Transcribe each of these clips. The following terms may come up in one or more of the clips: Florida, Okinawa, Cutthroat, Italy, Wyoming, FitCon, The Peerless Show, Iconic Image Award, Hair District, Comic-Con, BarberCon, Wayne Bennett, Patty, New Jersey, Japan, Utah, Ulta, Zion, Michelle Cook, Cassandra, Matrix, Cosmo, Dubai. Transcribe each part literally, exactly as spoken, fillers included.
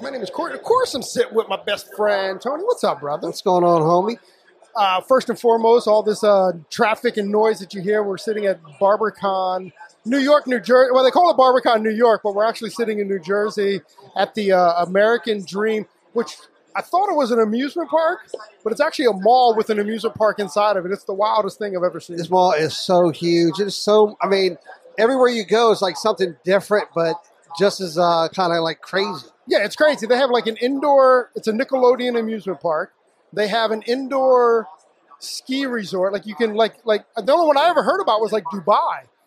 My name is Corey. Of course, I'm sitting with my best friend, Tony. What's up, brother? What's going on, homie? Uh, first and foremost, all this uh, traffic and noise that you hear, we're sitting at BarberCon, New York, New Jersey. Well, they call it BarberCon, New York, but we're actually sitting in New Jersey at the uh, American Dream, which I thought it was an amusement park, but it's actually a mall with an amusement park inside of it. It's the wildest thing I've ever seen. This mall is so huge. It is so, I mean, everywhere you go is like something different, but just as uh, kind of like crazy. Yeah, it's crazy. They have like an indoor, it's a Nickelodeon amusement park. They have an indoor ski resort. Like you can like, like the only one I ever heard about was like Dubai,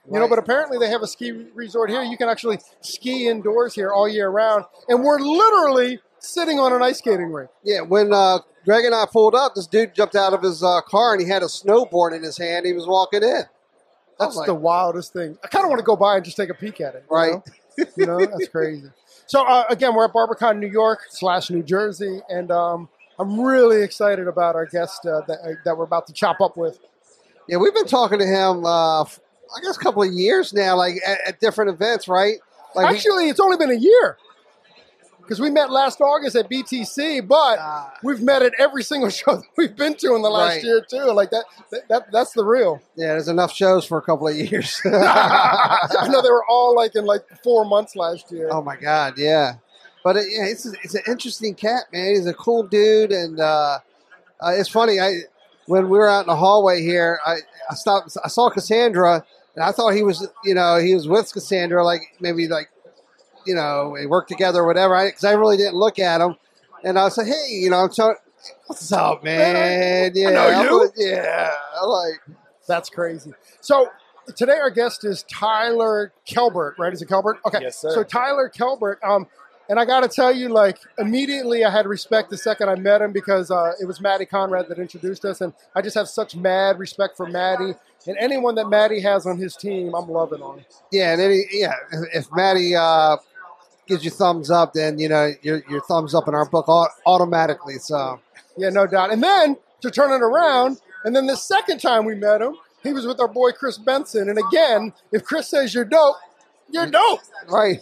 you right. know, but apparently they have a ski resort here. You can actually ski indoors here all year round. And we're literally sitting on an ice skating rink. Yeah, when uh, Greg and I pulled up, this dude jumped out of his uh, car and he had a snowboard in his hand. He was walking in. That's like, the wildest thing. I kind of want to go by and just take a peek at it. Right. You know, you know? That's crazy. So, uh, again, we're at BarberCon New York slash New Jersey, and um, I'm really excited about our guest uh, that uh, that we're about to chop up with. Yeah, we've been talking to him, uh, I guess, a couple of years now, like at, at different events, right? Like Actually, we, it's only been a year because we met last August at B T C, but uh, we've met at every single show that we've been to in the last right. year, too. Like, that, that that's the real. Yeah, there's enough shows for a couple of years. I know they were all, like, in, like, four months last year. Oh, my God, yeah. But, it, yeah, it's, it's an interesting cat, man. He's a cool dude, and uh, uh, it's funny. I When we were out in the hallway here, I, I stopped. I saw Cassandra, and I thought he was, you know, he was with Cassandra, like, maybe, like, you know, we worked together or whatever, because I, I really didn't look at him. And I was like, hey, you know, I'm trying, what's up, man? Yeah, I know you. I'm, yeah, I'm like, that's crazy. So today our guest is Tyler Kilbert, right? Is it Kilbert? Okay. Yes, sir. So Tyler Kilbert, um, and I got to tell you, like, immediately I had respect the second I met him because uh, it was Maddie Conrad that introduced us, and I just have such mad respect for Maddie. And anyone that Maddie has on his team, I'm loving on. Yeah, and any, yeah, if, if Maddie uh, – gives you thumbs up, then, you know, your your thumbs up in our book automatically. So yeah, no doubt. And then to turn it around, and then the second time we met him, he was with our boy Chris Benson. And again, if Chris says you're dope, you're dope. Right.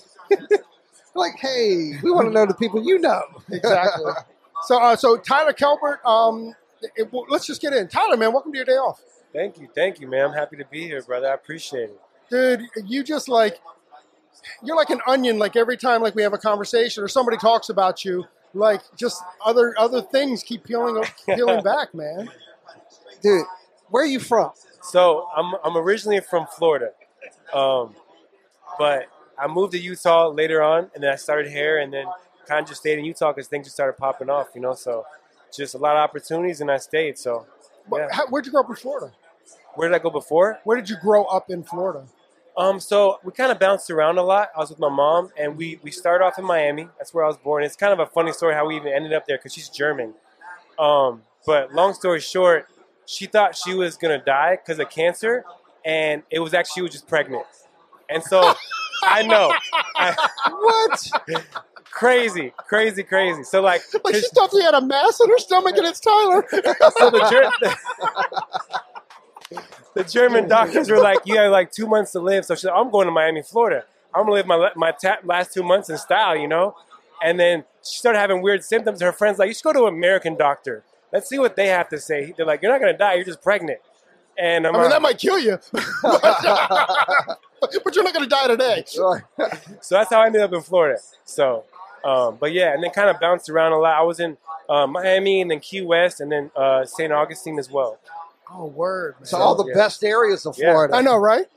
Like, hey, we want to know the people you know. Exactly. So uh, so Tyler Kilbert, um, it, well, let's just get in. Tyler, man, welcome to your day off. Thank you. Thank you, man. I'm happy to be here, brother. I appreciate it. Dude, you just like... You're like an onion. Like every time, like we have a conversation or somebody talks about you, like just other other things keep peeling peeling back, man. Dude, where are you from? So I'm I'm originally from Florida, um, but I moved to Utah later on, and then I started hair, and then kind of just stayed in Utah because things just started popping off, you know. So just a lot of opportunities, and I stayed. So, yeah. How, where'd you grow up in Florida? Where did I go before? Where did you grow up in Florida? Um, so we kind of bounced around a lot. I was with my mom, and we, we started off in Miami. That's where I was born. It's kind of a funny story how we even ended up there because she's German. Um, but long story short, she thought she was going to die because of cancer, and it was actually she was just pregnant. And so I know. I, what? Crazy, crazy, crazy. So like, like she thought she had a mass in her stomach, and it's Tyler. So the German... The German doctors were like, you have like two months to live. So she's like, I'm going to Miami, Florida. I'm going to live my my ta- last two months in style, you know? And then she started having weird symptoms. Her friend's like, you should go to an American doctor. Let's see what they have to say. They're like, you're not going to die. You're just pregnant. And I'm I mean, like, that might kill you. But you're not going to die today. So that's how I ended up in Florida. So, um, but yeah, and then kind of bounced around a lot. I was in uh, Miami and then Key West and then uh, Saint Augustine as well. Oh, word, man. So all the yeah. best areas of Florida. Yeah. I know, right?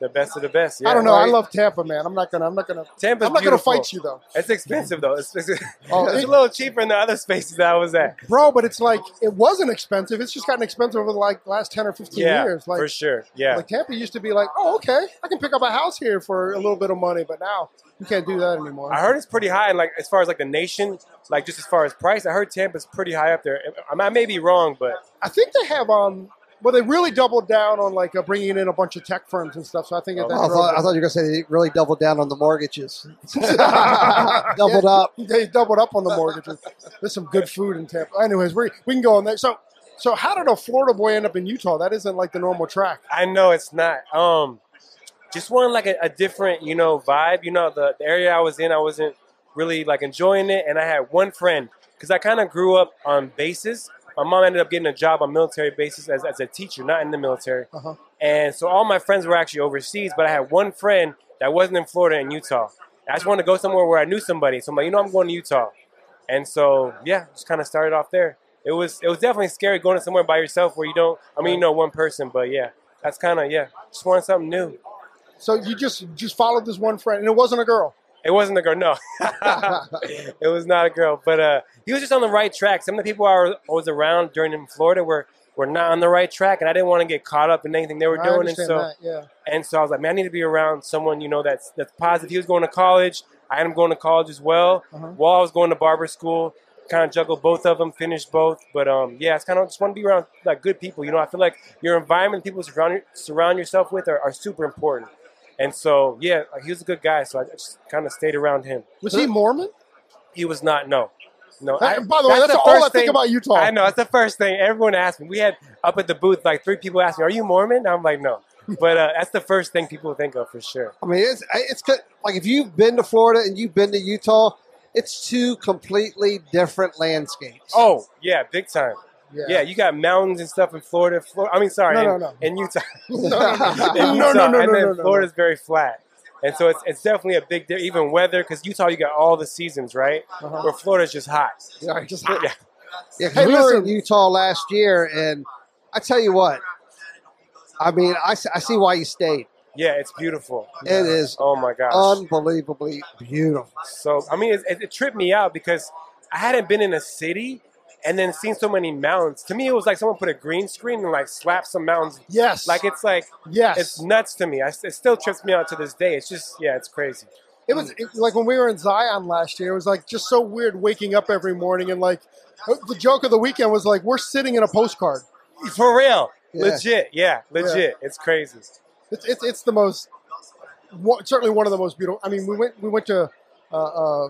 The best of the best. Yeah, I don't know. Right? I love Tampa, man. I'm not gonna. I'm not gonna. Tampa's I'm not beautiful. Gonna fight you though. It's expensive though. It's, it's, oh, it's it, a little cheaper in the other spaces that I was at, bro. But it's like it wasn't expensive. It's just gotten expensive over the like last ten or fifteen yeah, years. Like for sure. Yeah. Like Tampa used to be like, oh, okay, I can pick up a house here for a little bit of money, but now you can't do that anymore. I heard it's pretty high, like as far as like the nation, like just as far as price. I heard Tampa's pretty high up there. I, I may be wrong, but I think they have um. Well, they really doubled down on like uh, bringing in a bunch of tech firms and stuff. So I think oh, that I, thought, I thought you were going to say they really doubled down on the mortgages. doubled yeah, up. They doubled up on the mortgages. There's some good food in Tampa. Anyways, we we can go on that. So so how did a Florida boy end up in Utah? That isn't like the normal track. I know it's not. Um, just wanted like a, a different, you know, vibe. You know, the, the area I was in, I wasn't really like enjoying it, and I had one friend because I kind of grew up on bases. My mom ended up getting a job on military basis as, as a teacher, not in the military. Uh-huh. And so all my friends were actually overseas, but I had one friend that wasn't in Florida and Utah. I just wanted to go somewhere where I knew somebody. So I'm like, you know, I'm going to Utah. And so, yeah, just kind of started off there. It was it was definitely scary going to somewhere by yourself where you don't, I mean, you know one person, but yeah, that's kind of, yeah, just wanted something new. So you just, just followed this one friend, and it wasn't a girl? It wasn't a girl, no. It was not a girl. But uh, he was just on the right track. Some of the people I was around during in Florida were, were not on the right track, and I didn't want to get caught up in anything they were I doing. And so, that, yeah. and so I was like, man, I need to be around someone, you know, that's that's positive. He was going to college. I am going to college as well. Uh-huh. While I was going to barber school, kind of juggled both of them, finished both. But, um, yeah, it's kind of just want to be around like good people. You know, I feel like your environment, people surround, surround yourself with are, are super important. And so, yeah, he was a good guy, so I just kind of stayed around him. Was he Mormon? He was not, no. No. That, I, by the way, that's, that's the all I think about Utah. I know, that's the first thing. Everyone asked me. We had up at the booth, like three people asked me, are you Mormon? And I'm like, no. But uh, that's the first thing people think of for sure. I mean, it's, it's like if you've been to Florida and you've been to Utah, it's two completely different landscapes. Oh, yeah, big time. Yeah. yeah, you got mountains and stuff in Florida. Florida I mean, sorry, no, in, no, no. in Utah. no, no, no, no, no, no, no, no. And then Florida's very flat. And so it's it's definitely a big, even weather, because Utah, you got all the seasons, right? Uh-huh. Where Florida's just hot. Yeah, just hot. Yeah, yeah hey, we listen. were in Utah last year, and I tell you what, I mean, I, I see why you stayed. Yeah, it's beautiful. It is. Oh, my gosh. Unbelievably beautiful. So, I mean, it, it, it tripped me out because I hadn't been in a city and then seen so many mountains. To me, it was like someone put a green screen and like slapped some mountains. Yes. Like it's like, yes. It's nuts to me. I, it still trips me out to this day. It's just, yeah, it's crazy. It was it, like when we were in Zion last year, it was like just so weird waking up every morning and like the joke of the weekend was like, we're sitting in a postcard. For real. Yeah. Legit. Yeah. Legit. Yeah. It's crazy. It's, it's, it's the most, certainly one of the most beautiful. I mean, we went, we went to, uh, uh,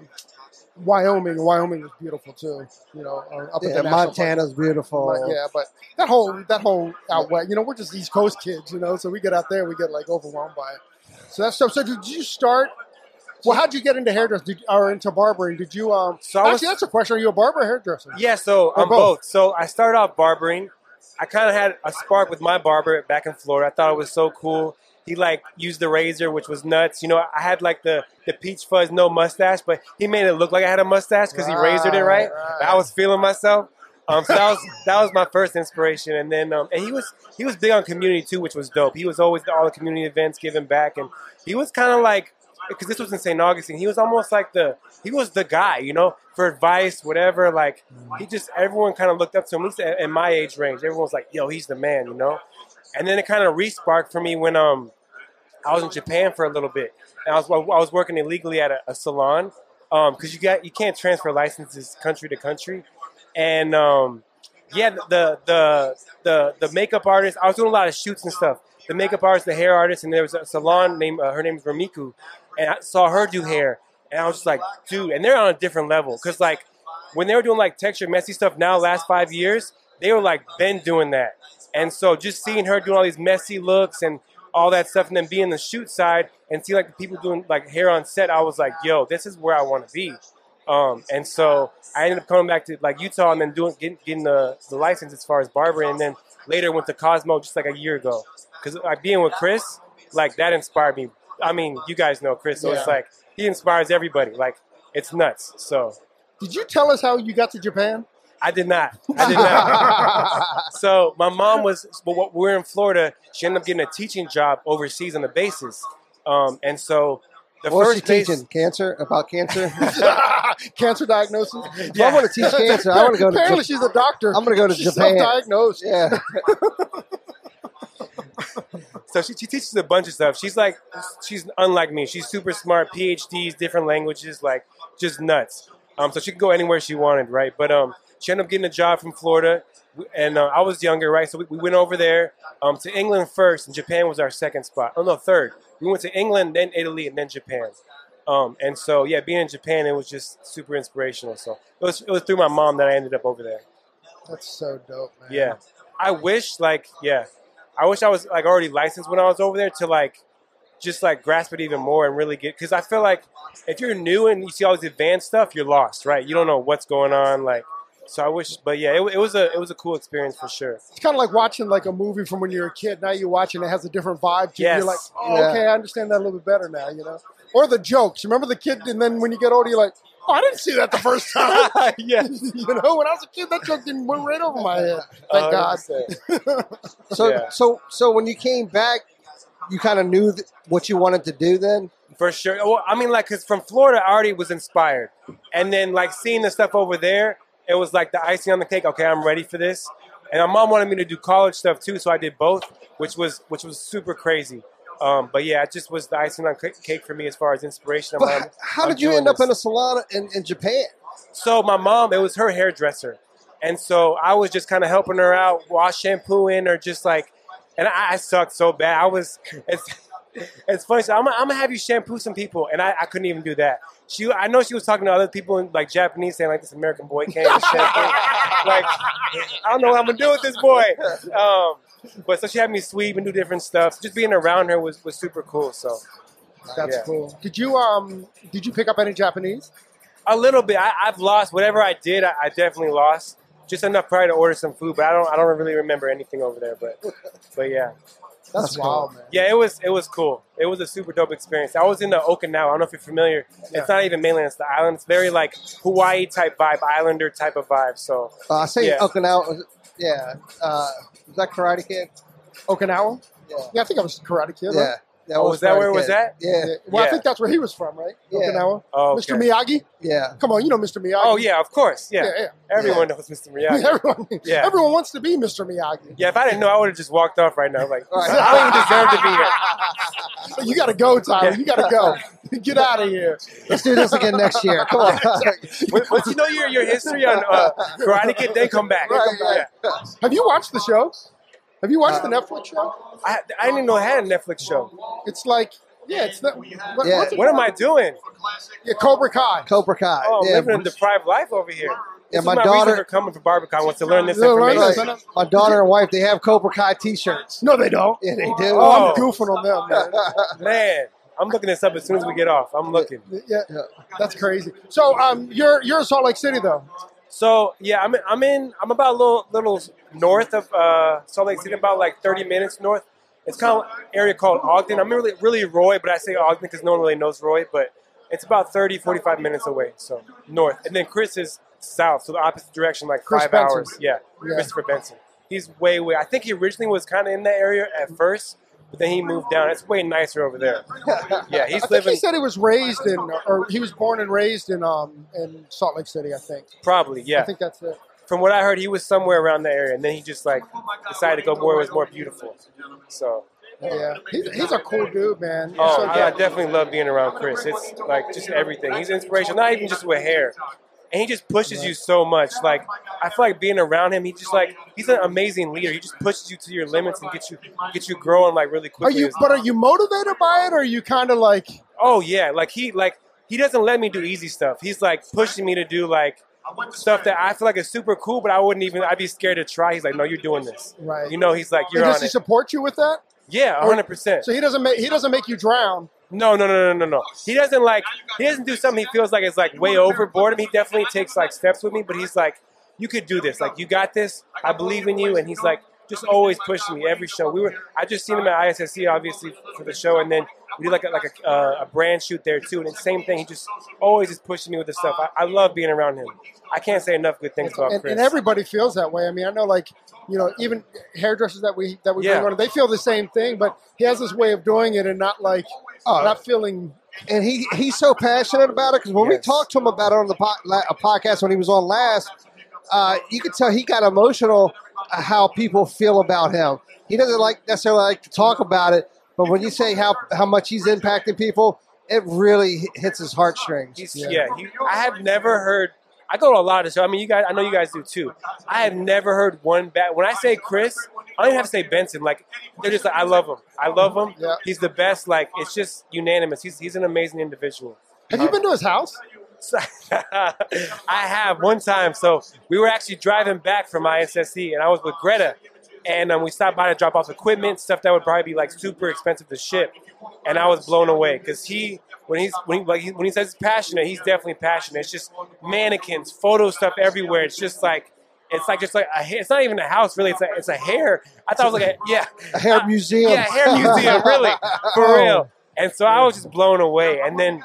Wyoming, Wyoming is beautiful too. You know, up yeah, at the Montana's park. Beautiful. Like, yeah, but that whole that whole out west, you know, we're just East Coast kids, you know. So we get out there, we get like overwhelmed by it. So that's stuff. So did you start? Well, how'd you get into hairdressing did, or into barbering? Did you? Um, so actually, was, that's a question. Are you a barber or hairdresser? Yeah, so I'm um, both. both. So I started off barbering. I kind of had a spark with my barber back in Florida. I thought it was so cool. He, like, used the razor, which was nuts. You know, I had, like, the, the peach fuzz, no mustache, but he made it look like I had a mustache because he right, razored it, right? right? I was feeling myself. Um, so that was, that was my first inspiration. And then um, and he was he was big on community, too, which was dope. He was always at all the community events, giving back. And he was kind of like, because this was in Saint Augustine, he was almost like the, he was the guy, you know, for advice, whatever. Like, he just, everyone kind of looked up to him. At least in my age range, everyone was like, yo, he's the man, you know? And then it kind of re-sparked for me when um. I was in Japan for a little bit, and I was I was working illegally at a, a salon because um, you got you can't transfer licenses country to country, and um, yeah, the the the the makeup artist. I was doing a lot of shoots and stuff. The makeup artist, the hair artist, and there was a salon named uh, her name is Ramiku, and I saw her do hair, and I was just like, dude. And they're on a different level because like when they were doing like texture messy stuff now, last five years they were like been doing that, and so just seeing her doing all these messy looks and all that stuff, and then be in the shoot side and see like people doing like hair on set. I was like, yo, this is where I want to be. Um, and so I ended up coming back to like Utah and then doing getting, getting the, the license as far as barbering. And then later went to Cosmo just like a year ago. Cause like being with Chris, like that inspired me. I mean, you guys know Chris, so yeah. It's like, he inspires everybody. Like it's nuts. So. Did you tell us how you got to Japan? I did not. I did not. So my mom was, but well, we're in Florida. She ended up getting a teaching job overseas on the basis. Um, and so the what first was she teaching? Cancer? About cancer? Cancer diagnosis? Yeah. I want to teach cancer. I want to go to Apparently Japan. She's a doctor. I'm going to go to she's Japan. She's self-diagnosed. Yeah. So she, she teaches a bunch of stuff. She's like, she's unlike me. She's super smart, P H Ds, different languages, like just nuts. Um, so she could go anywhere she wanted, right? But um, she ended up getting a job from Florida, and uh, I was younger, right? So we, we went over there um, to England first, and Japan was our second spot. Oh, no, third. We went to England, then Italy, and then Japan. Um, and so, yeah, being in Japan, it was just super inspirational. So it was, it was through my mom that I ended up over there. That's so dope, man. Yeah. I wish, like, yeah. I wish I was, like, already licensed when I was over there to, like, just, like, grasp it even more and really get – because I feel like if you're new and you see all this advanced stuff, you're lost, right? You don't know what's going on, like – so I wish – but, yeah, it, it was a it was a cool experience for sure. It's kind of like watching, like, a movie from when you were a kid. Now you watch and it has a different vibe to yes. you. You're like, oh, yeah. okay, I understand that a little bit better now, you know? Or the jokes. Remember the kid and then when you get older, you're like, oh, I didn't see that the first time. yeah. You know, when I was a kid, that joke didn't went right over my head. Thank one hundred percent. God. so, yeah. so, so when you came back, you kind of knew th- what you wanted to do then? For sure. Well, I mean, like, because from Florida, I already was inspired. And then, like, seeing the stuff over there, it was like the icing on the cake. Okay, I'm ready for this. And my mom wanted me to do college stuff, too, so I did both, which was which was super crazy. Um, but, yeah, it just was the icing on cake for me as far as inspiration. But I'm, how I'm did you end this. up in a salon in, in Japan? So my mom, it was her hairdresser. And so I was just kind of helping her out, while shampooing or just like – and I, I sucked so bad. I was it's, – it's funny. So I'm, I'm going to have you shampoo some people. And I, I couldn't even do that. She, I know she was talking to other people in like Japanese saying like this American boy came and shampoo. Like I don't know what I'm going to do with this boy. Um But so she had me sweep and do different stuff. Just being around her was, was super cool. So that's yeah. cool. Did you um did you pick up any Japanese? A little bit. I, I've lost whatever I did. I, I definitely lost just enough probably to order some food. But I don't I don't really remember anything over there. But but yeah, that's, that's wild, cool. man. Yeah, it was it was cool. It was a super dope experience. I was in the Okinawa. I don't know if you're familiar. Yeah. It's not even mainland. It's the island. It's very like Hawaii type vibe, islander type of vibe. So uh, I say yeah. Okinawa. Yeah. Uh, was that Karate Kid? Okinawa? Yeah. yeah, I think I was Karate Kid. Yeah. Right? That oh, was, was that where it was at? Yeah. yeah. Well, yeah. I think that's where he was from, right? Yeah. Okinawa? Oh, okay. Mister Miyagi? Yeah. Come on, you know Mister Miyagi. Oh, yeah, of course. Yeah. yeah, yeah. Everyone yeah. knows Mister Miyagi. Everyone, yeah. everyone wants to be Mister Miyagi. Yeah, if I didn't know, I would have just walked off right now. Like, right. I don't even deserve to be here. You got to go, Tyler. Yeah. You got to go. Get out of here. Let's do this again next year. Come on. Once you know your, your history on uh, Karate Kid, they come back. Right, they come back. Yeah. Have you watched the show? Have you watched uh, the Netflix show? I, I didn't even know I had a Netflix show. It's like, yeah, it's not. What, yeah. It what am I doing? Yeah, Cobra Kai. Cobra Kai. Oh, I'm yeah. living a deprived life over here. Yeah, this my, is my daughter for coming for BarberCon wants to learn this information. Like, my daughter and wife, they have Cobra Kai T-shirts. No, they don't. Yeah, they do. Oh, oh. I'm goofing on them, man. man. I'm looking this up as soon as we get off. I'm looking. Yeah, yeah, yeah. That's crazy. So, um, you're you're in Salt Lake City though. So yeah, I'm in, I'm in I'm about a little little north of uh, Salt Lake City, about like thirty minutes north. It's kind of an area called Ogden. I'm really really Roy, but I say Ogden because no one really knows Roy. But it's about thirty, forty-five minutes away, so north. And then Chris is south, so the opposite direction, like Chris five Benson. hours. Yeah, yeah, Christopher Benson. He's way way. I think he originally was kind of in that area at first. But then he moved down. It's way nicer over there. Yeah, he's I think living. He said he was raised in, or he was born and raised in, um, in Salt Lake City. I think. Probably, yeah. I think that's it. From what I heard, he was somewhere around that area, and then he just like decided to go where it was more beautiful. So. Yeah, he's, he's a cool dude, man. He's oh, so I definitely love being around Chris. It's like just everything. He's inspirational, not even just with hair. And he just pushes yeah. you so much. Like, I feel like being around him, he just like, he's an amazing leader. He just pushes you to your limits and gets you gets you growing like really quickly. Are you, but are you motivated by it or are you kind of like? Oh yeah. Like he, like he doesn't let me do easy stuff. He's like pushing me to do like stuff that I feel like is super cool, but I wouldn't even, I'd be scared to try. He's like, no, you're doing this. Right. You know, he's like, you're and on does it. Does he support you with that? Yeah, one hundred percent. So he doesn't make, he doesn't make you drown. No, no, no, no, no, no. He doesn't like, he doesn't do something he feels like is like way overboard. I mean, he definitely takes like steps with me, but he's like, you could do this. Like, you got this. I believe in you. And he's like, just always pushing me every show. We were I just seen him at I S S C, obviously, for the show, and then we did like a, like a, uh, a brand shoot there too. And the same thing, he just always is pushing me with the stuff. I, I love being around him. I can't say enough good things about and, Chris. And everybody feels that way. I mean, I know, like, you know, even hairdressers that we that we yeah. bring on, they feel the same thing. But he has his way of doing it, and not like oh. not feeling. And he, he's so passionate about it because when yes. we talked to him about it on the po- la- a podcast when he was on last, uh, you could tell he got emotional how people feel about him. He doesn't like necessarily like to talk about it, but when you say how, how much he's impacting people, it really hits his heartstrings. He's, yeah, yeah he, I have never heard. I go to a lot of shows. I mean, you guys. I know you guys do too. I have never heard one bad. When I say Chris, I don't even have to say Benson. Like they're just like, I love him. I love him. Yeah. He's the best. Like it's just unanimous. He's he's an amazing individual. Have um, you been to his house? So, I have one time. So we were actually driving back from I S S C, and I was with Greta, and um, we stopped by to drop off equipment, stuff that would probably be like super expensive to ship. And I was blown away because he, when he's when he, like he, when he says he's passionate, he's definitely passionate. It's just mannequins, photo stuff everywhere. It's just like it's like just like a, it's not even a house really. It's a it's a hair. I thought it was like a, yeah, a hair museum. Uh, yeah, a hair museum, really, for real. And so I was just blown away. And then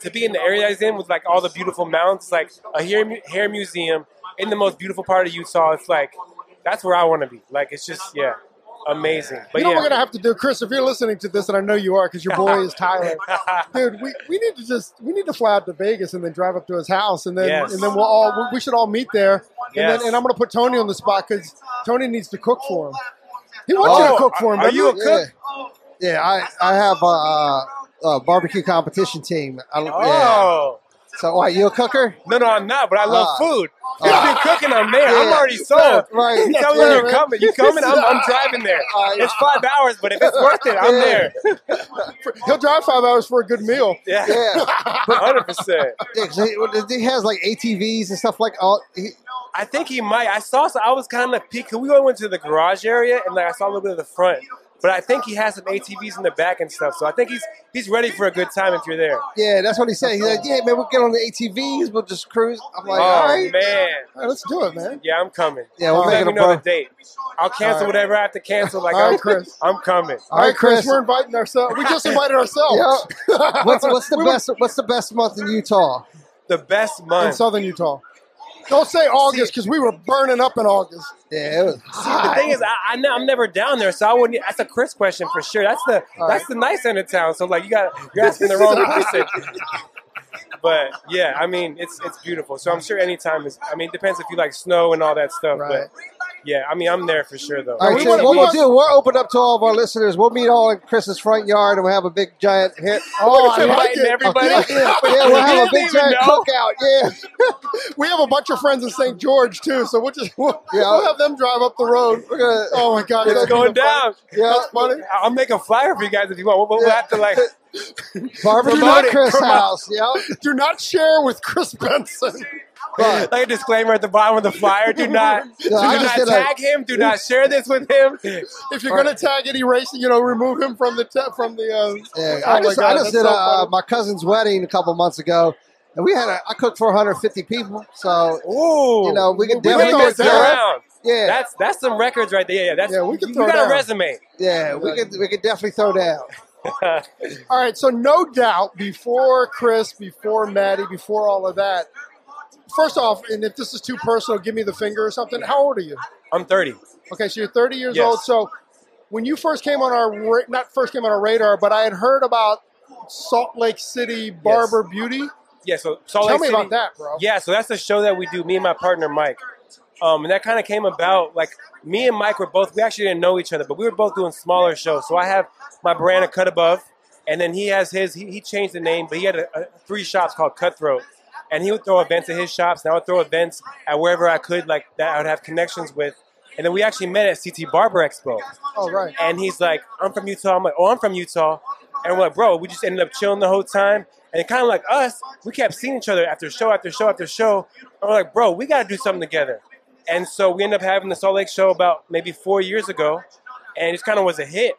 to be in the area that he's in with like all the beautiful mountains, like a hair hair museum in the most beautiful part of Utah. It's like that's where I want to be. Like it's just yeah. Amazing. But you know yeah. what we're going to have to do, Chris, if you're listening to this, and I know you are because your boy is Tyler. Dude, we, we need to just, we need to fly out to Vegas and then drive up to his house and then yes. and then we'll all, we should all meet there. Yes. And then, and I'm going to put Tony on the spot because Tony needs to cook for him. He wants oh, you to cook for him. Are, are you a cook? Yeah, yeah I, I have a, a barbecue competition team. I, oh. Yeah. So, what, you a cooker? No, no, I'm not, but I love uh, food. You've uh, been cooking, I'm there. Yeah, I'm already sold. Right. You tell me you're coming. You're coming, I'm, I'm driving there. Uh, it's five hours, but if it's worth it, I'm yeah. there. He'll drive five hours for a good meal. Yeah. yeah. one hundred percent. Yeah, he has, like, A T Vs and stuff like all. He, I think he might. I saw, so I was kind of peeking. We went to the garage area, and, like, I saw a little bit of the front. But I think he has some A T Vs in the back and stuff, so I think he's he's ready for a good time if you're there. Yeah, that's what he said. He's like, yeah, man, we'll get on the A T Vs, we'll just cruise. I'm like, oh, all right, man, all right, let's do it, man. Yeah, I'm coming. Yeah, we'll make it a bar. Date. I'll cancel right. whatever I have to cancel. Like, all right, Chris, I'm coming. All right, Chris, we're inviting ourselves. We just invited ourselves. Yeah. What's what's the best? What's the best month in Utah? The best month in Southern Utah. Don't say August because we were burning up in August. Yeah, it was hot. See, the thing is, I, I know, I'm never down there, so I wouldn't. That's a Chris question for sure. That's the All that's right. the nice end of town. So like, you got you're asking the wrong person. But yeah, I mean, it's it's beautiful. So I'm sure any time is. I mean, it depends if you like snow and all that stuff. Right. But yeah, I mean, I'm there for sure though. All right, so what we'll do, we'll open up to all of our listeners. We'll meet all in Chris's front yard, and we'll have a big giant hit. Oh, I like it. Everybody. Okay. Yeah, we'll have a big giant cookout. Yeah, we have a bunch of friends in Saint George too, so we'll just we'll, yeah. we'll have them drive up the road. We're gonna. Oh my God, it's going down. Yeah, that's funny. I'll make a flyer for you guys if you want. We'll, we'll yeah. have to like. Barbecue at Chris' house. Yeah. Do not share with Chris Benson. But, like a disclaimer at the bottom of the flyer. Do not, no, do not tag like, him. Do not share this with him. If you're going right. to tag any race, you know, remove him from the te- from the. Uh, yeah, oh I just, God, I just did so uh, my cousin's wedding a couple months ago, and we had a, I cooked for one hundred fifty people. So Ooh, you know we can definitely go around. Yeah, that's that's some records right there. Yeah, that's yeah, we can. Throw you got down. A resume. Yeah, we yeah. could we could definitely throw down. All right, so no doubt before Chris, before Maddie, before all of that, first off, and if this is too personal, give me the finger or something. How old are you? I'm thirty. Okay, so you're thirty years yes. old. So when you first came on our, not first came on our radar, but I had heard about Salt Lake City Barber yes. Beauty. Yeah, so Salt Tell Lake City. Tell me about that, bro. Yeah, so that's the show that we do, me and my partner, Mike. Um, and that kind of came about, like, me and Mike were both, we actually didn't know each other, but we were both doing smaller shows. So I have my brand of Cut Above, and then he has his, he, he changed the name, but he had a, a, three shops called Cutthroat. And he would throw events at his shops, and I would throw events at wherever I could, like, that I would have connections with. And then we actually met at C T Barber Expo. Oh, right. And he's like, I'm from Utah. I'm like, oh, I'm from Utah. And we're like, bro, we just ended up chilling the whole time. And it kind of like us, we kept seeing each other after show after show after show. And we're like, bro, we got to do something together. And so we ended up having the Salt Lake show about maybe four years ago, and it just kind of was a hit.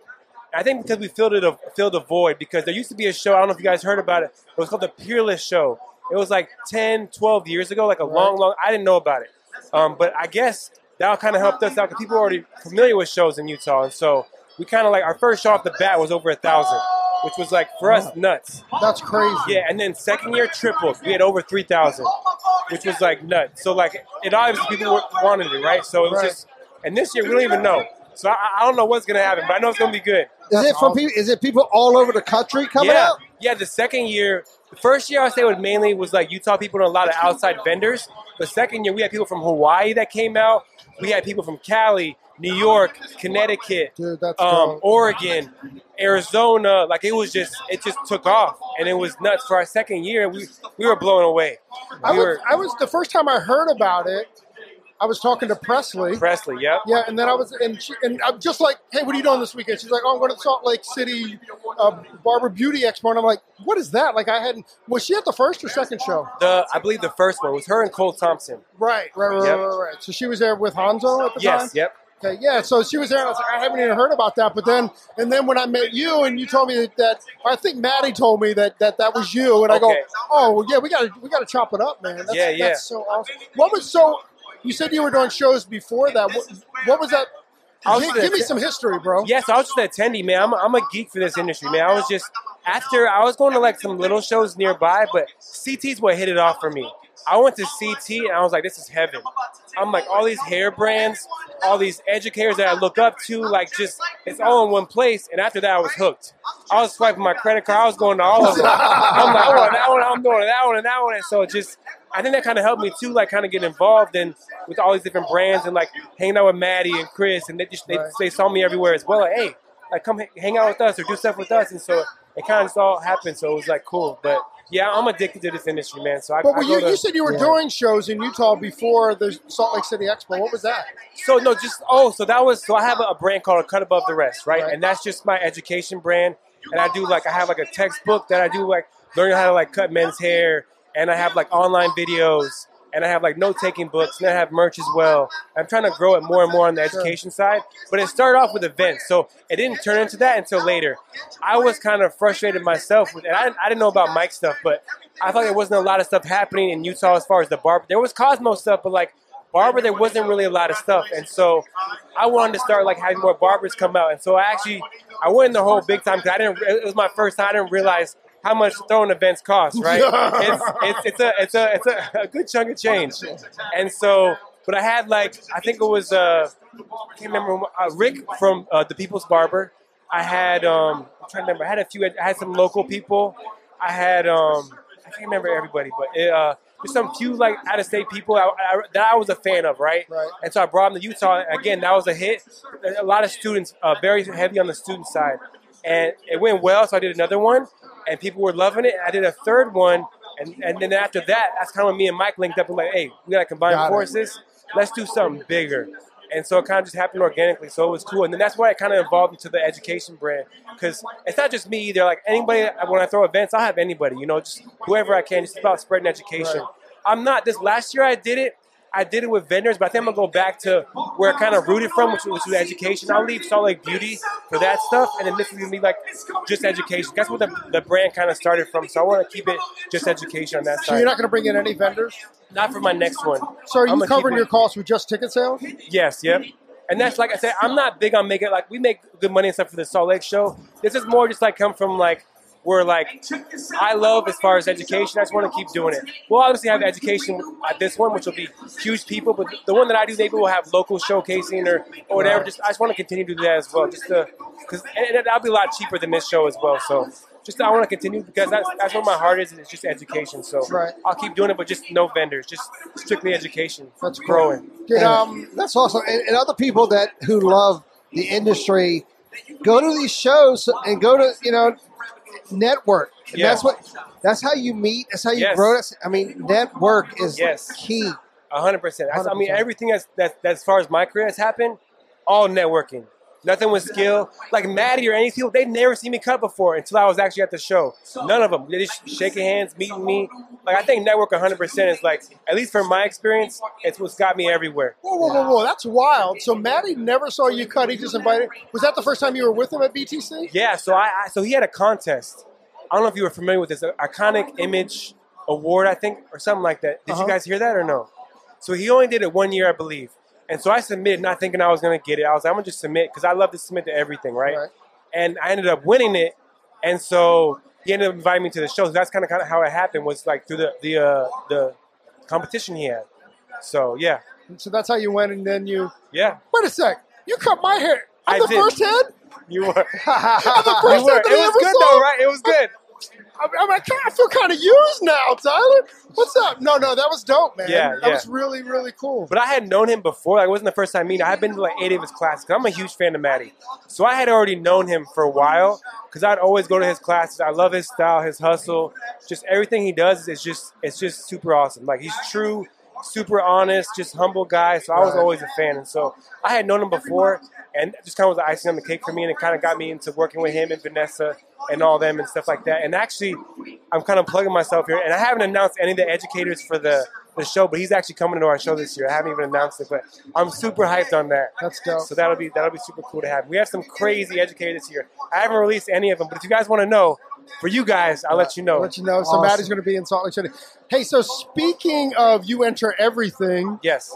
I think because we filled it a, filled a void, because there used to be a show, I don't know if you guys heard about it, it was called the Peerless Show. It was like ten, twelve years ago, like a long, long, I didn't know about it. Um, but I guess that kind of helped us out because people are already familiar with shows in Utah. And so we kind of like, our first show off the bat was over a thousand, which was like, for us, nuts. That's crazy. Yeah, and then second year tripled. We had over three thousand, which was like nuts. So like, it obviously people wanted it, right? So it was right. just, and this year we don't even know. So I, I don't know what's going to happen, but I know it's going to be good. Is it from people, is it people all over the country coming yeah. out? Yeah, the second year, the first year I say was mainly was like Utah people and a lot of outside vendors. The second year we had people from Hawaii that came out. We had people from Cali, New York, Connecticut, Dude, that's um, Oregon, Arizona. Like it was just, it just took off and it was nuts. For our second year, we, we were blown away. We I, was, were, I was, the first time I heard about it, I was talking to Presley. Presley, yeah. Yeah, and then I was, and, she, and I'm just like, hey, what are you doing this weekend? She's like, oh, I'm going to the Salt Lake City uh, Barber Beauty Expo. And I'm like, what is that? Like, I hadn't, was she at the first or second show? The I believe the first one. It was her and Cole Thompson. Right, right, right, yep. right, right. So she was there with Hanzo at the yes, time? Yes, yep. Okay, yeah, so she was there, and I was like, I haven't even heard about that. But then, and then when I met you, and you told me that, that I think Maddie told me that that, that was you. And I okay. go, oh, well, yeah, we got to we gotta chop it up, man. That's, yeah, yeah. That's so awesome. What was so... You said you were doing shows before that. What, what was that? Was give give me some history, bro. Yes, yeah, so I was just an attendee, man. I'm a, I'm a geek for this industry, man. I was just, after, I was going to like some little shows nearby, but C T's what hit it off for me. I went to C T and I was like, this is heaven. I'm like, all these hair brands, all these educators that I look up to, like just, it's all in one place. And after that, I was hooked. I was swiping my credit card. I was going to all of them. I'm like, oh, that one, I'm doing that one and that one. And so it just, I think that kind of helped me too, like kind of get involved in with all these different brands and like hanging out with Maddie and Chris. And they just, they, they saw me everywhere as well. Like, hey, like come hang out with us or do stuff with us. And so it kind of just all happened. So it was like, cool. But yeah, I'm addicted to this industry, man. So I. But I you, to, you said you were yeah. doing shows in Utah before the Salt Lake City Expo. What was that? So no, just oh, so that was so I have a, a brand called Cut Above the Rest, right? right? And that's just my education brand. And I do like I have like a textbook that I do like learning how to like cut men's hair, and I have like online videos, and I have like note taking books, and I have merch as well. I'm trying to grow it more and more on the education side, but it started off with events, so it didn't turn into that until later. I was kind of frustrated myself, with, and I, I didn't know about Mike's stuff, but I thought there wasn't a lot of stuff happening in Utah as far as the barber. There was Cosmo stuff, but like barber, there wasn't really a lot of stuff, and so I wanted to start like having more barbers come out, and so I actually, I went in the whole big time, because I didn't, it was my first time, I didn't realize how much throwing events cost, right? it's, it's, it's, a, it's, a, it's a, a good chunk of change. And so, but I had like, I think it was, uh, I can't remember, uh, Rick from uh, The People's Barber. I had, um, I'm trying to remember, I had a few, I had some local people. I had, um, I can't remember everybody, but uh, there's some few like out-of-state people I, I, that I was a fan of, right? right? And so I brought them to Utah. Again, that was a hit. A lot of students, uh, very heavy on the student side. And it went well, so I did another one. And people were loving it. I did a third one. And, and then after that, that's kind of when me and Mike linked up and like, hey, we got to combine got forces. It. Let's do something bigger. And so it kind of just happened organically. So it was cool. And then that's why I kind of evolved into the education brand. Because it's not just me either. Like anybody, when I throw events, I'll have anybody, you know, just whoever I can. Just about spreading education. Right. I'm not, this last year I did it. I did it with vendors, but I think I'm going to go back to where I kind of rooted from, which, which was education. I'll leave Salt Lake Beauty for that stuff, and then this is going to be like just education. That's where the, the brand kind of started from, so I want to keep it just education on that side. So you're not going to bring in any vendors? Not for my next one. So are you covering your costs with just ticket sales? Yes, yep. And that's like I said, I'm not big on making, like we make good money and stuff for the Salt Lake show. This is more just like come from like, where like I love as far as education. I just want to keep doing it. We'll obviously have education at this one, which will be huge people, but the one that I do, maybe we'll have local showcasing or, or whatever. Just I just want to continue to do that as well, just to, cause and that'll be a lot cheaper than this show as well. So just I want to continue because that's that's where my heart is, and it's just education. So right. I'll keep doing it, but just no vendors, just strictly education. That's growing. Dude, um, that's awesome. And, and other people that who love the industry go to these shows and go to you know. Network. Yeah. That's what. That's how you meet. That's how you yes. grow. I mean, network is yes. key. A hundred percent. I mean, everything that's, that that as far as my career has happened, all networking. Nothing with skill. Like Maddie or any people, they've never seen me cut before until I was actually at the show. None of them. They just shaking hands, meeting me. Like I think network a hundred percent is like, at least from my experience, it's what's got me everywhere. Whoa, whoa, whoa, whoa! That's wild. So Maddie never saw you cut. He just invited. Was that the first time you were with him at B T C? Yeah. So I. I so he had a contest. I don't know if you were familiar with this an iconic image award, I think, or something like that. Did uh-huh. you guys hear that or no? So he only did it one year, I believe. And so I submitted, not thinking I was going to get it. I was like, I'm going to just submit because I love to submit to everything, right? right? And I ended up winning it. And so he ended up inviting me to the show. So that's kind of kind of how it happened, was like through the the uh, the competition he had. So, yeah. So that's how you went, and then you... Yeah. Wait a sec. You cut my hair. I'm I the did. first head? You were. I'm the first head that I ever good, saw. Though, right? It was good. I, I, I, I feel kind of used now, Tyler. What's up? No, no, that was dope, man. Yeah, that yeah. was really, really cool. But I had known him before. Like, it wasn't the first time meeting. I had been to like eight of his classes. I'm a huge fan of Maddie. So I had already known him for a while because I'd always go to his classes. I love his style, his hustle. Just everything he does is just, it's just super awesome. Like, he's true, super honest, just humble guy. So I was always a fan. And so I had known him before, and just kind of was the icing on the cake for me. And it kind of got me into working with him and Vanessa and all them and stuff like that. And actually, I'm kind of plugging myself here. And I haven't announced any of the educators for the, the show, but he's actually coming to our show this year. I haven't even announced it, but I'm super hyped on that. That's dope. So that'll be, that'll be super cool to have. We have some crazy educators this year. I haven't released any of them, but if you guys want to know, for you guys, I'll yeah, let you know. I'll let you know. So awesome. Maddie's going to be in Salt Lake City. Hey, so speaking of you enter everything, yes,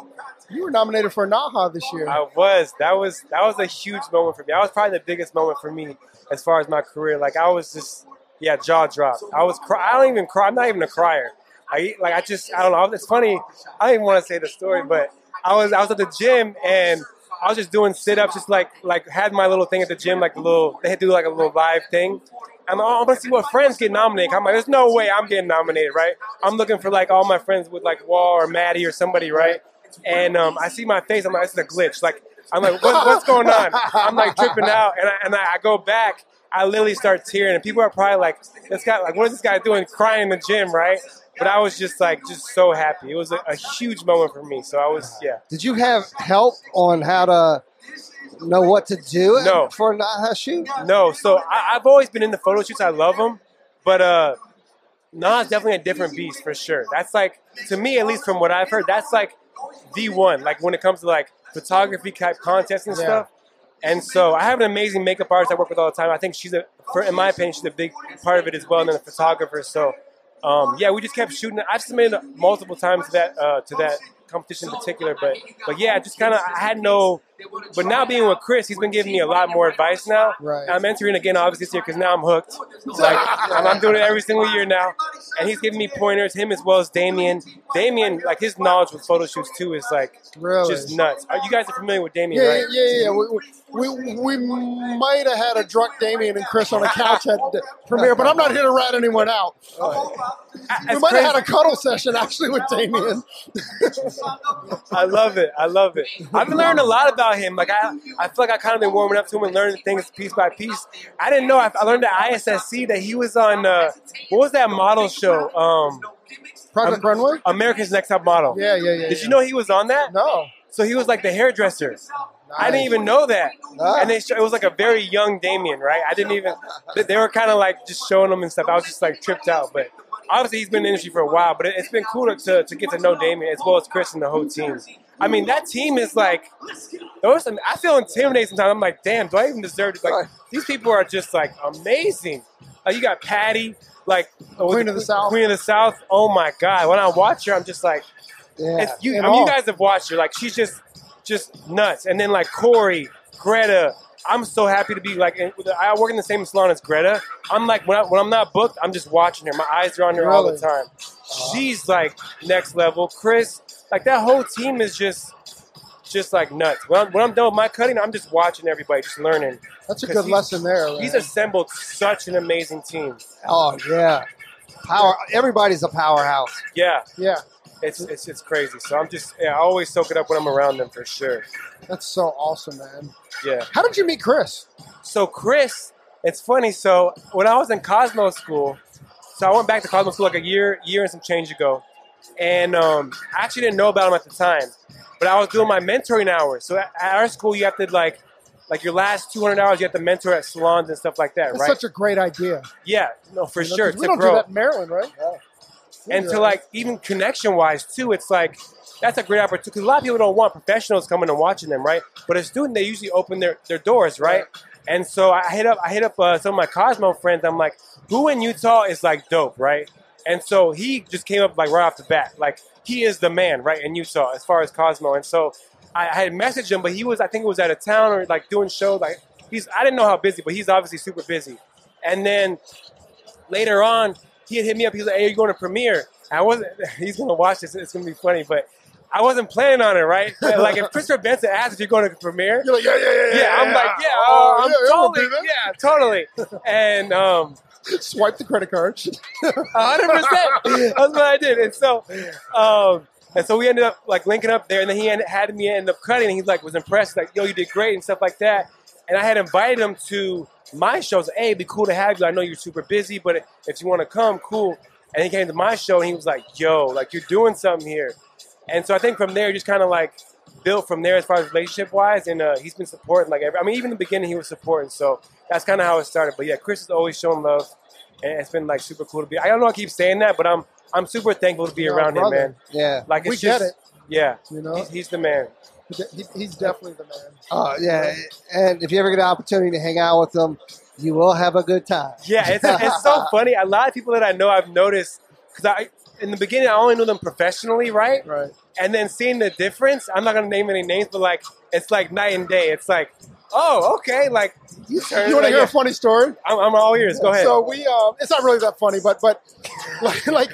you were nominated for NAHA this year. I was. That was that was a huge moment for me. That was probably the biggest moment for me as far as my career. Like, I was just, yeah, jaw dropped. I was. Cry- I don't even cry. I'm not even a crier. I like. I just. I don't know. It's funny. I don't even want to say the story, but I was. I was at the gym and I was just doing sit-ups, just like like had my little thing at the gym, like a little. They had to do like a little live thing. I'm like, oh, I'm going to see what friends get nominated. I'm like, there's no way I'm getting nominated, right? I'm looking for, like, all my friends with, like, Wall or Maddie or somebody, right? And um, I see my face. I'm like, this is a glitch. Like, I'm like, what, what's going on? I'm, like, tripping out. And I, and I go back. I literally start tearing. And people are probably like, this guy, like, what is this guy doing crying in the gym, right? But I was just, like, just so happy. It was a, a huge moment for me. So I was, yeah. Did you have help on how to – know what to do no. for NAHA shoot? No. So I, I've always been in the photo shoots. I love them. But uh, NAHA is definitely a different beast for sure. That's like, to me, at least from what I've heard, that's like the one. Like when it comes to like photography type contests and yeah. stuff. And so I have an amazing makeup artist I work with all the time. I think she's, a, for, in my opinion, she's a big part of it as well. And then the photographer. So um, yeah, we just kept shooting. I've submitted multiple times to that, uh, to that competition in particular, but but yeah, just kind of I had no. But now being with Chris, he's been giving me a lot more advice now. Right. I'm entering again obviously this year because now I'm hooked. Like I'm, I'm doing it every single year now, and he's giving me pointers. Him as well as Damien. Damien, like his knowledge with photo shoots too is like really? just nuts. Are, you guys are familiar with Damien, yeah, right? Yeah, yeah, yeah. We we, we might have had a drunk Damien and Chris on a couch at the premiere, but I'm not here to rat anyone out. Oh, we might crazy. have had a cuddle session actually with Damien. I love it. I love it. I've been learning a lot about him. Like I, I feel like I kind of been warming up to him and learning things piece by piece. I didn't know. I, I learned at I S S C that he was on uh, what was that model show? Um, Project Runway. America's Next Top Model. Yeah, yeah, yeah. Did yeah. you know he was on that? No. So he was like the hairdresser. Nice. I didn't even know that. Nice. And they show, it was like a very young Damien, right? I didn't even. They were kind of like just showing him and stuff. I was just like tripped out, but. Obviously, he's been in the industry for a while, but it's been cool to, to get to know Damien as well as Chris and the whole team. I mean, that team is like, those, I feel intimidated sometimes. I'm like, damn, do I even deserve it? Like, these people are just like amazing. Like, you got Patty, like Queen of the South. Queen of the South. Oh my God! When I watch her, I'm just like, yeah, it's, you, I mean, you guys have watched her. Like, she's just, just nuts. And then like Corey, Greta. I'm so happy to be like, I work in the same salon as Greta. I'm like, when, I, when I'm not booked, I'm just watching her. My eyes are on her really? all the time. Uh, She's like next level. Chris, like that whole team is just, just like nuts. When I'm, when I'm done with my cutting, I'm just watching everybody, just learning. That's a good lesson there. Right? He's assembled such an amazing team. Oh yeah. Power. Everybody's a powerhouse. Yeah. Yeah. It's, it's, it's crazy. So I'm just, yeah, I always soak it up when I'm around them for sure. That's so awesome, man. Yeah. How did you meet Chris? So Chris, it's funny. So when I was in Cosmo school, so I went back to Cosmo school like a year, year and some change ago. And um, I actually didn't know about him at the time, but I was doing my mentoring hours. So at, at our school, you have to like, like your last two hundred hours, you have to mentor at salons and stuff like that, That's right? That's such a great idea. Yeah, no, for you know, sure. We don't grow. do that in Maryland, right? Yeah. And to like, even connection-wise, too, it's like, that's a great opportunity. Because a lot of people don't want professionals coming and watching them, right? But a student, they usually open their, their doors, right? And so I hit up I hit up uh, some of my Cosmo friends. I'm like, who in Utah is, like, dope, right? And so he just came up, like, right off the bat. Like, he is the man, right, in Utah as far as Cosmo. And so I, I had messaged him, but he was, I think it was out of town or like doing shows. Like he's, I didn't know how busy, but he's obviously super busy. And then later on, he had hit me up. He's like, "Hey, are you going to premiere?" I wasn't, he's going to watch this. It's going to be funny, but I wasn't planning on it, right? Like if Christopher Benson asks if you're going to premiere, you're like, yeah, yeah, yeah, yeah. Yeah, I'm yeah. like, yeah, oh, uh, I'm yeah, totally, yeah, totally. And um, swipe the credit card. one hundred percent. That's what I did. And so, um, and so we ended up like linking up there, and then he ended, had me end up cutting, and he like was impressed, like, "Yo, you did great," and stuff like that. And I had invited him to my shows. "Hey, it'd be cool to have you. I know you're super busy, but if you want to come, cool." And he came to my show, and he was like, "Yo, like you're doing something here." And so I think from there, just kind of like built from there as far as relationship wise. And uh, he's been supporting like every, I mean, even in the beginning, he was supporting. So that's kind of how it started. But yeah, Chris has always shown love, and it's been like super cool to be. I don't know, I keep saying that, but I'm I'm super thankful to be You're around him, man. Yeah, like it's we just, get it. Yeah, you know, he's, he's the man. He, he's definitely the man. Uh, yeah, and if you ever get an opportunity to hang out with him, you will have a good time. Yeah, it's it's so funny. A lot of people that I know, I've noticed because I. In the beginning, I only knew them professionally, right? Right. And then seeing the difference, I'm not going to name any names, but like, it's like night and day. It's like, oh, okay. Like, you, you want like to hear a, a funny story? I'm, I'm all ears. Go ahead. So we, um, it's not really that funny, but but like, like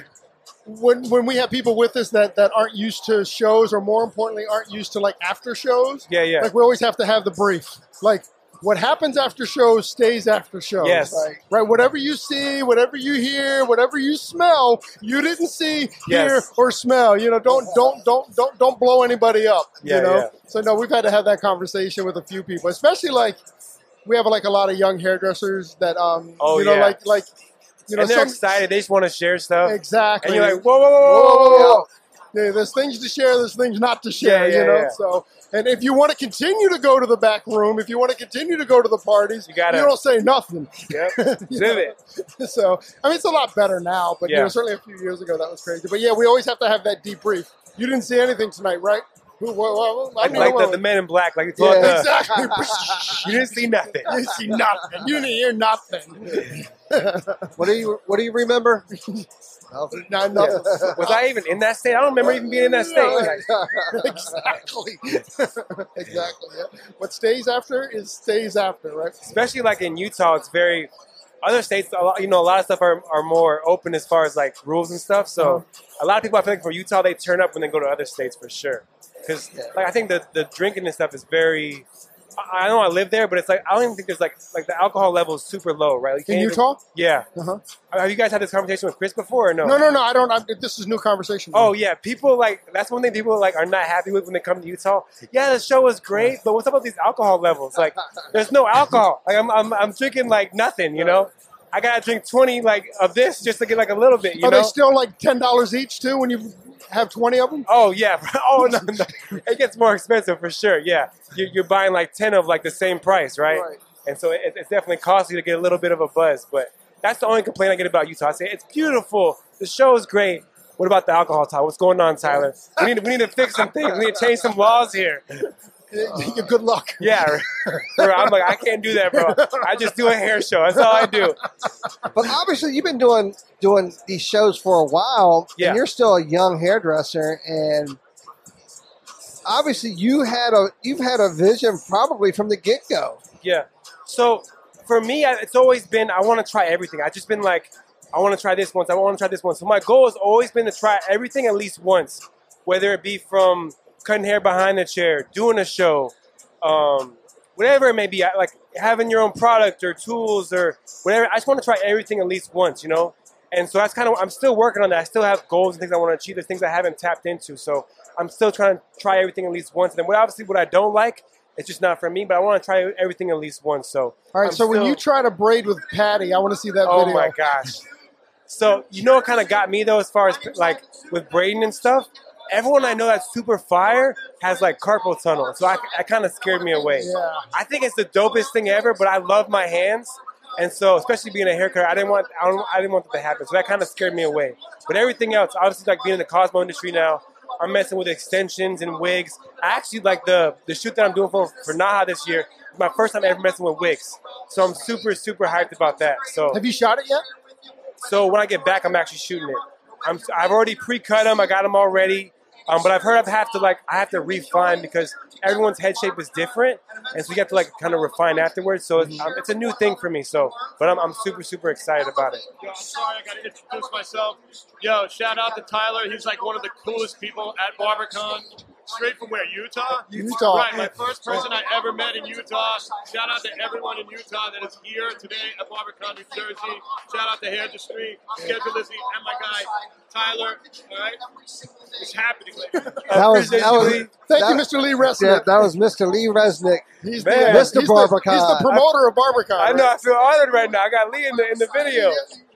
when when we have people with us that, that aren't used to shows, or more importantly, aren't used to like after shows. Yeah, yeah. Like we always have to have the brief. Like what happens after shows stays after shows. Yes. Like, right. Whatever you see, whatever you hear, whatever you smell, you didn't see, yes. hear, or smell. You know, don't don't don't don't don't blow anybody up. Yeah, you know. Yeah. So no, we've had to have that conversation with a few people, especially like we have like a lot of young hairdressers that um oh, you know yeah. like like you know and they're some, excited. They just want to share stuff. Exactly. And you're like whoa whoa whoa whoa whoa. whoa. Yeah. Yeah, there's things to share. There's things not to share. Yeah, yeah, you know. Yeah. So. And if you want to continue to go to the back room, if you want to continue to go to the parties, you, gotta, you don't say nothing. Yep. you know? it. So, I mean, it's a lot better now, but yeah. you know, certainly a few years ago that was crazy. But yeah, we always have to have that debrief. You didn't see anything tonight, right? Whoa, whoa, whoa. I like know, like whoa. The, the men in black. Like yeah, the, exactly. You didn't see nothing. You didn't see nothing. You didn't hear nothing. What do you, what do you remember? Nothing. Not nothing. Yeah. Was I even in that state? I don't remember even being in that state. Like, exactly. Exactly. Yeah. What stays after is stays after, right? Especially like in Utah, it's very. Other states, a lot, you know, a lot of stuff are, are more open as far as like rules and stuff. So mm-hmm. a lot of people, I feel like, for Utah, they turn up when they go to other states for sure. Because yeah. like I think the the drinking and stuff is very. I, I know I live there, but it's like I don't even think there's like like the alcohol level is super low, right? Like, in Utah? Even, yeah. Uh-huh. Have you guys had this conversation with Chris before or no? No, no, no. I don't. I, this is new conversation. Man. Oh yeah, people like that's one thing people like are not happy with when they come to Utah. Yeah, the show was great, but what's up with these alcohol levels? Like, there's no alcohol. Like, I'm I'm I'm drinking like nothing, you know. I gotta drink twenty like of this just to get like a little bit. You Are know? They still like ten dollars each too when you have twenty of them? Oh yeah. Oh no, no. It gets more expensive for sure. Yeah, you're, you're buying like ten of like the same price, right? Right. And so it, it's definitely costly to get a little bit of a buzz. But that's the only complaint I get about Utah. I say it's beautiful. The show is great. What about the alcohol, Tyler? What's going on, Tyler? We need we need to fix some things. We need to change some laws here. Uh, Good luck. Yeah, bro, I'm like I can't do that, bro. I just do a hair show. That's all I do. But obviously, you've been doing doing these shows for a while, yeah. and you're still a young hairdresser. And obviously, you had a you've had a vision probably from the get go. Yeah. So for me, it's always been I want to try everything. I've just been like I want to try this once. I want to try this once. So my goal has always been to try everything at least once, whether it be from cutting hair behind the chair, doing a show, um, whatever it may be, like having your own product or tools or whatever. I just want to try everything at least once, you know? And so that's kind of, I'm still working on that. I still have goals and things I want to achieve. There's things I haven't tapped into. So I'm still trying to try everything at least once. And then what, obviously what I don't like, it's just not for me, but I want to try everything at least once. So, all right. I'm so still, when you try to braid with Patty, I want to see that oh video. Oh my gosh. So you know what kind of got me though, as far as like with braiding and stuff? Everyone I know that's super fire has like carpal tunnel, so I, I kind of scared me away. Yeah. I think it's the dopest thing ever, but I love my hands, and so especially being a haircutter, I didn't want I, don't, I didn't want that to happen, so that kind of scared me away. But everything else, obviously, like being in the Cosmo industry now, I'm messing with extensions and wigs. I actually like the the shoot that I'm doing for for NAHA this year. It's my first time ever messing with wigs, so I'm super super hyped about that. So have you shot it yet? So when I get back, I'm actually shooting it. I'm, I've already pre-cut them. I got them all ready. Um, but I've heard I've have to like I have to refine because everyone's head shape is different, and so you have to like kind of refine afterwards. So it's, um, it's a new thing for me. So, but I'm I'm super super excited about it. Yo, I'm sorry, I got to introduce myself. Yo, shout out to Tyler. He's like one of the coolest people at BarberCon. Straight from where? Utah? Utah. Right, my first person I ever met in Utah. Shout out to everyone in Utah that is here today at BarberCon, New Jersey. Shout out to Hair District, Schedule Lizzie, and my guy, Tyler. All right? It's happening. That was, that was, Lee. Thank that, you, Mister Lee Resnick. Yeah, that was Mister Lee Resnick. He's the, Man, Mister He's BarberCon. The, he's the promoter I, of BarberCon. I right? know. I feel honored right now. I got Lee in the, in the video.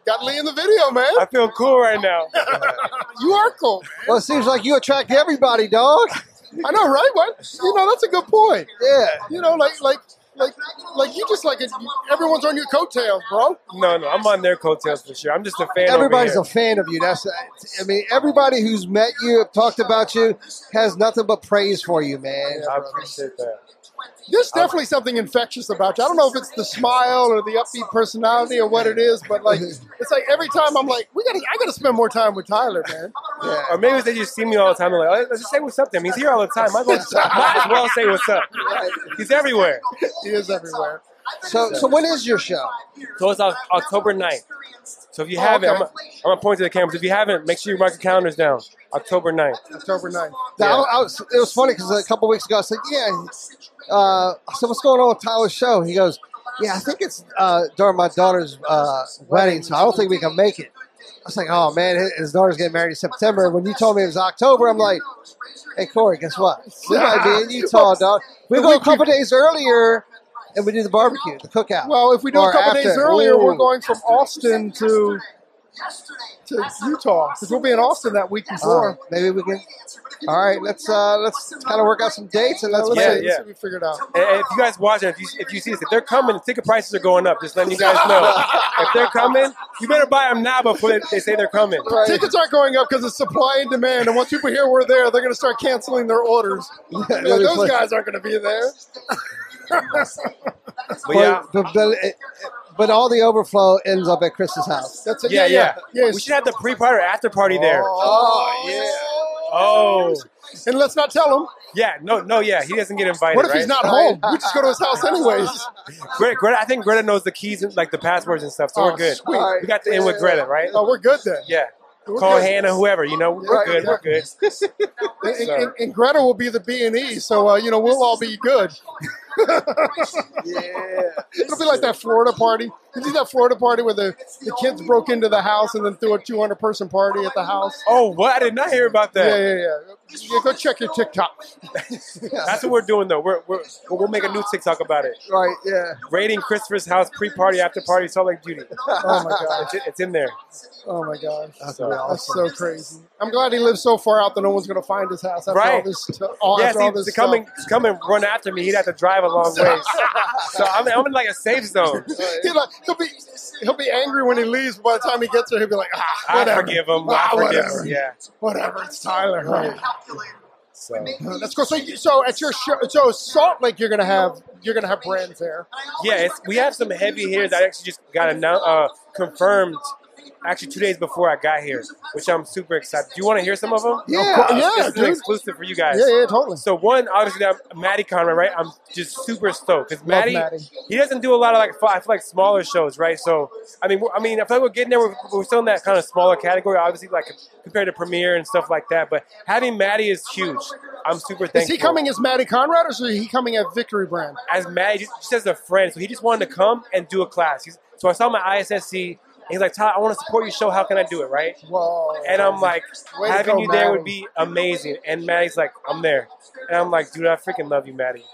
Got Lee in the video, man. I feel cool right now. You are cool. Well, it seems like you attract everybody, dog. I know, right? What? You know, that's a good point. Yeah. You know, like, like, like, like you just like it. Everyone's on your coattails, bro. No, no, I'm on their coattails for sure. I'm just a fan. Everybody's over here. A fan of you. That's. I mean, everybody who's met you, talked about you, has nothing but praise for you, man. I appreciate that. There's definitely something infectious about you. I don't know if it's the smile or the upbeat personality or what it is, but like it's like every time I'm like, we gotta, I gotta spend more time with Tyler, man. Yeah. Or maybe they just see me all the time and like, let's just say what's up to him. He's here all the time. Might as well say what's up. He's everywhere. He is everywhere. So, so when is your show? So it's October ninth. So if you haven't, oh, okay. I'm, I'm going to point to the cameras. If you haven't, make sure you mark your calendars down. October ninth. October ninth. Yeah. I, I was, it was funny because a couple weeks ago I said, yeah, uh, so what's going on with Tyler's show? He goes, yeah, I think it's uh, during my daughter's uh, wedding, so I don't think we can make it. I was like, oh, man, his daughter's getting married in September. When you told me it was October, I'm like, hey, Corey, guess what? We might be in Utah, dog. We go a couple days earlier. And we do the barbecue, the cookout. Well, if we do a couple after. days earlier, Ooh. we're going from Austin to, to Utah. Because we'll be in Austin that week before. Uh, maybe we can. All right, let's uh, let's kind of work out some dates and let's yeah, see, yeah. let's see if we figure it out. And, and if you guys watch it, if you, if you see this, if they're coming, the ticket prices are going up. Just letting you guys know. If they're coming, you better buy them now before they, they say they're coming. Right. Tickets aren't going up because it's supply and demand. And once people hear we're there, they're going to start canceling their orders. Yeah, yeah, those play. guys aren't going to be there. but, yeah. but, but, but all the overflow ends up at Chris's house. That's a, yeah, yeah. yeah. Yes. We should have the pre-party or after-party there. Oh, yeah. Oh. And let's not tell him. Yeah, no, no, yeah. He doesn't get invited, What if right? he's not home? We just go to his house anyways. Greta, Greta, I think Greta knows the keys and like the passwords and stuff, so oh, we're good. Sweet. We got to end with Greta, right? Oh, we're good then. Yeah. We're Call good. Hannah, whoever, you know, we're right, good, exactly. we're good. and, and, and Greta will be the B and E, so, uh, you know, we'll all be good. yeah. It'll be like that Florida party. You see that Florida party where the, the kids broke into the house and then threw a two hundred person party at the house? Oh, what? I did not hear about that. Yeah, yeah, yeah. yeah go check your TikTok. That's what we're doing, though. We're, we're, we'll make a new TikTok about it. Right, yeah. Raiding Christopher's house, pre-party, after-party, Salt Lake Beauty. Oh, my God. It's, it's in there. Oh, my God. That's, so, awesome. That's so crazy. I'm glad he lives so far out that no one's going to find his house after right. all this, all, yeah, after see, all this to come stuff. Yeah, come and run after me, he'd have to drive a long ways. So I'm, I'm in, like, a safe zone. He'll, like, he'll, be, he'll be angry when he leaves. By the time he gets there, he'll be like, ah, whatever. I forgive him. I ah, forgive whatever. him. Yeah. Whatever. It's Tyler. Right. So let's go. So, so at your show, so Salt Lake, you're gonna have you're gonna have brand hair. Yeah, it's, we have some heavy hair that I actually just got announced, uh, confirmed. Actually, two days before I got here, which I'm super excited. Do you want to hear some of them? Yeah, uh, yeah, this is exclusive for you guys. Yeah, yeah, totally. So one, obviously, I'm Maddie Conrad, right? I'm just super stoked because Maddie, Maddie, he doesn't do a lot of like I feel like smaller shows, right? So I mean, I mean, I feel like we're getting there. We're, we're still in that kind of smaller category, obviously, like compared to Premiere and stuff like that. But having Maddie is huge. I'm super thankful. Is he coming as Maddie Conrad, or is he coming at Victory Brand? As Maddie, just, just as a friend. So he just wanted to come and do a class. He's, so I saw my I S S C. He's like, Tyler, I want to support your show. How can I do it, right? Whoa. And I'm like, having you there would be amazing. And Maddie's like, I'm there. And I'm like, dude, I freaking love you, Maddie.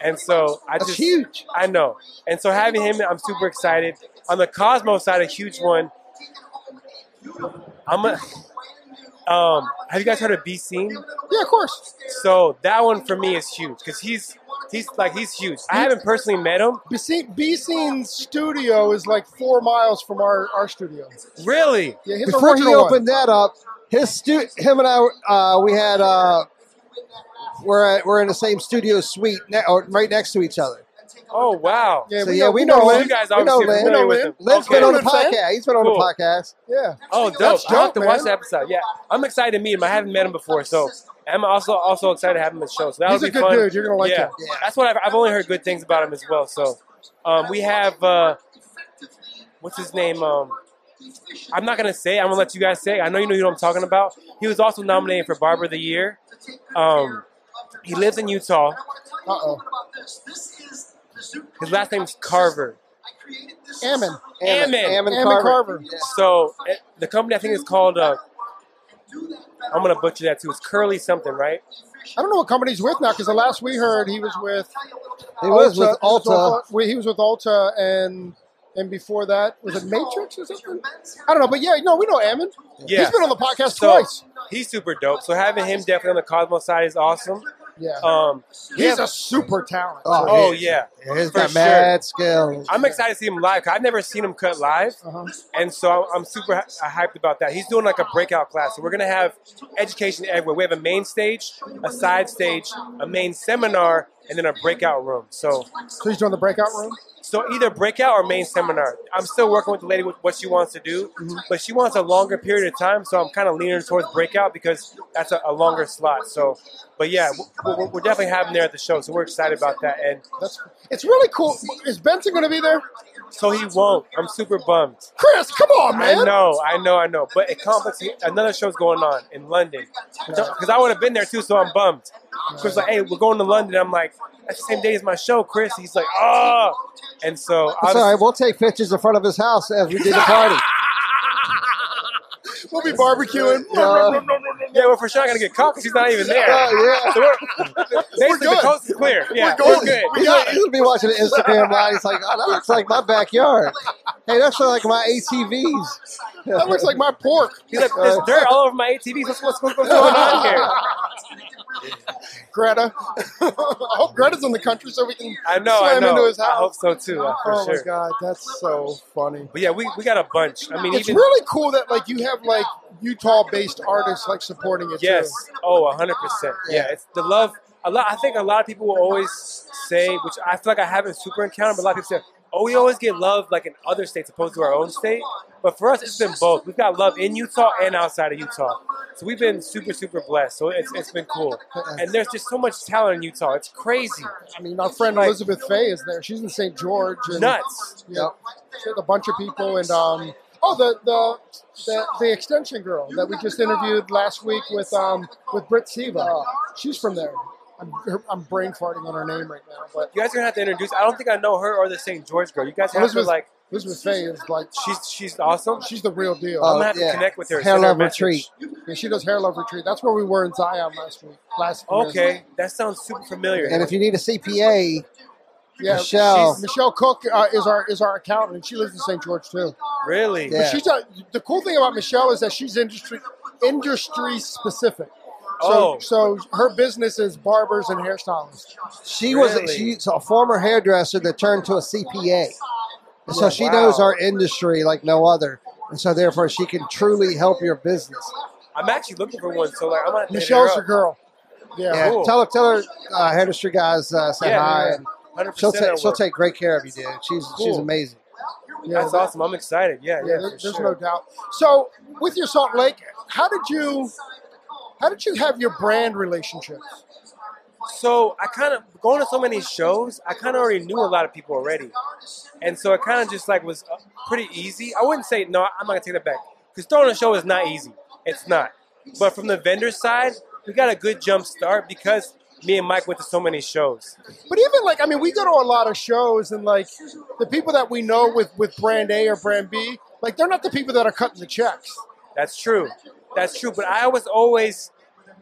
And so I just, that's huge. I know. And so having him, I'm super excited. On the Cosmo side, a huge one. I'm a, um, have you guys heard of B C? Yeah, of course. So that one for me is huge because he's. He's like he's huge. I haven't personally met him. B-Scene's studio is like four miles from our, our studio. Really? Yeah, his Before he opened one. that up, his stu him and I uh, we had uh, we're at, we're in the same studio suite ne or right next to each other. Oh, wow. Yeah, so, we yeah, know, we know Lynn. You guys obviously know familiar with him. Lynn's okay. been on the podcast. He's been on cool. the podcast. Yeah. Oh, dope. That's dope. I have to man. watch the episode. Yeah. I'm excited to meet him. I haven't met him before, so I'm also also excited to have him on the show. So that He's a good fun. dude. You're going to like yeah. him. Yeah. That's what I've, I've only heard good things about him as well. So um, we have, uh, what's his name? Um, I'm not going to say. I'm going to let you guys say. I know you know who I'm talking about. He was also nominated for Barber of the Year. Um, he lives in Utah. Uh-oh. His last name's Carver. Ammon. Ammon. Ammon Carver. Carver. Yeah. So it, the company I think is called, uh, I'm going to butcher that too. It's Curly something, right? I don't know what company he's with now because the last we heard he was with He was with Ulta. He was with Ulta and... And before that, was it Matrix or something? I don't know, but yeah, no, we know Ammon. Yeah. He's been on the podcast so, twice. He's super dope. So having him definitely on the Cosmo side is awesome. Yeah. Um, he's yeah. a super talent. Oh, oh yeah. yeah. He's got mad sure. skills. I'm excited to see him live. I've never seen him cut live. Uh-huh. And so I'm super hyped about that. He's doing like a breakout class. So we're going to have education everywhere. We have a main stage, a side stage, a main seminar, and then a breakout room. So, so he's doing the breakout room? So either breakout or main seminar. I'm still working with the lady with what she wants to do, mm-hmm. but she wants a longer period of time, so I'm kind of leaning towards breakout because that's a, a longer slot. So, but yeah, we're, we're definitely having there at the show, so we're excited about that. And that's, it's really cool. Is Benson going to be there? So he won't. I'm super bummed. Chris, come on, man. I know, I know, I know. But it conflicts. Another show's going on in London because I would have been there too, so I'm bummed. Chris like, hey, we're going to London. I'm like, that's the same day as my show, Chris. He's like, oh. And so it's all right, we'll take pictures in front of his house as we did the party. We'll be barbecuing. Uh, yeah, well, for sure I'm going to get caught because he's not even there. Uh, yeah. So we're, we're good. The coast is clear. Yeah, we're, we're good. We got, he'll be watching an Instagram live. He's like, oh, that looks like my backyard. Hey, that's like my A T Vs. That looks like my pork. He's like, there's dirt all over my A T Vs. What's, what's, what's going on here? Greta. I hope Greta's in the country so we can I know, slam I know. into his house. I hope so too. Uh, for oh sure. my god, that's so funny. But yeah, we, we got a bunch. I mean, it's even, really cool that like you have like Utah-based artists like supporting it. Yes. Too. Oh, a hundred percent. Yeah, it's the love. A lot. I think a lot of people will always say, which I feel like I haven't super encountered, but a lot of people say, oh, we always get love like in other states opposed to our own state. But for us, it's been both. We've got love in Utah and outside of Utah. So we've been super, super blessed. So it's it's been cool. And there's just so much talent in Utah. It's crazy. I mean, our friend like, Elizabeth Faye is there. She's in Saint George. And, nuts. Yeah. She had a bunch of people. And, um, oh, the, the the the extension girl that we just interviewed last week with um with Britt Siva. She's from there. I'm, I'm brain farting on her name right now. But you guys are going to have to introduce. I don't think I know her or the Saint George girl. You guys have Elizabeth, to like. Elizabeth Faye is like. She's she's awesome. She's the real deal. Oh, I'm going to have yeah. to connect with her. Hair Love Retreat. Yeah, she does Hair Love Retreat. That's where we were in Zion last week. Last okay. Year. That sounds super familiar. And if you need a C P A, yeah, Michelle Michelle Cook uh, is our is our accountant. And she lives in Saint George too. Really? Yeah. But she's not, the cool thing about Michelle is that she's industry industry specific. So, oh. so her business is barbers and hairstylists. She really? was she's a former hairdresser that turned to a C P A. And so yeah, she wow. knows our industry like no other. And so therefore she can truly help your business. I'm actually looking for one. So like, I'm gonna Michelle's your girl. Yeah. yeah. Cool. Tell her, tell her uh, hair district guys uh, say yeah, hi. Yeah. And she'll take she'll take great care of you, dude. She's cool. she's amazing. Yeah, that's awesome. I'm excited. Yeah, yeah. yeah there's there's sure. no doubt. So with your Salt Lake, how did you? How did you have your brand relationships? So I kind of, going to so many shows, I kind of already knew a lot of people already. And so it kind of just like was pretty easy. I wouldn't say, no, I'm not going to take that back. Because throwing a show is not easy. It's not. But from the vendor side, we got a good jump start because me and Mike went to so many shows. But even like, I mean, we go to a lot of shows and like the people that we know with, with brand A or brand B, like they're not the people that are cutting the checks. That's true. That's true, but I was always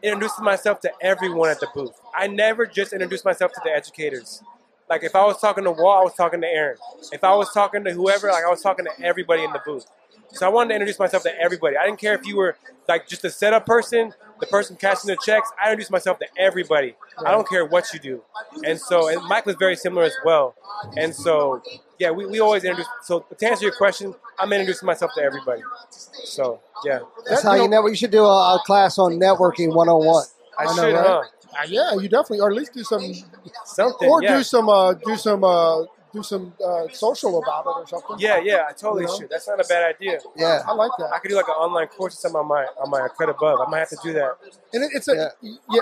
introducing myself to everyone at the booth. I never just introduced myself to the educators. Like, if I was talking to Walt, I was talking to Aaron. If I was talking to whoever, like, I was talking to everybody in the booth. So I wanted to introduce myself to everybody. I didn't care if you were, like, just a setup person, the person cashing the checks. I introduced myself to everybody. I don't care what you do. And so, and Mike was very similar as well. And so, yeah, we, we always introduce. So to answer your question, I'm introducing myself to everybody. So, yeah. That's how you know. You should do a, a class on networking one oh one. I, I should, know, right? huh? Yeah, you definitely, or at least do some something, or yeah. do some, uh, do some, uh, do some uh, social about it or something. Yeah, yeah, I totally you know? should. That's not a bad idea. Yeah, I like that. I could do like an online course or something on my on my Cut Above. I might have to do that. And it, it's a yeah, yeah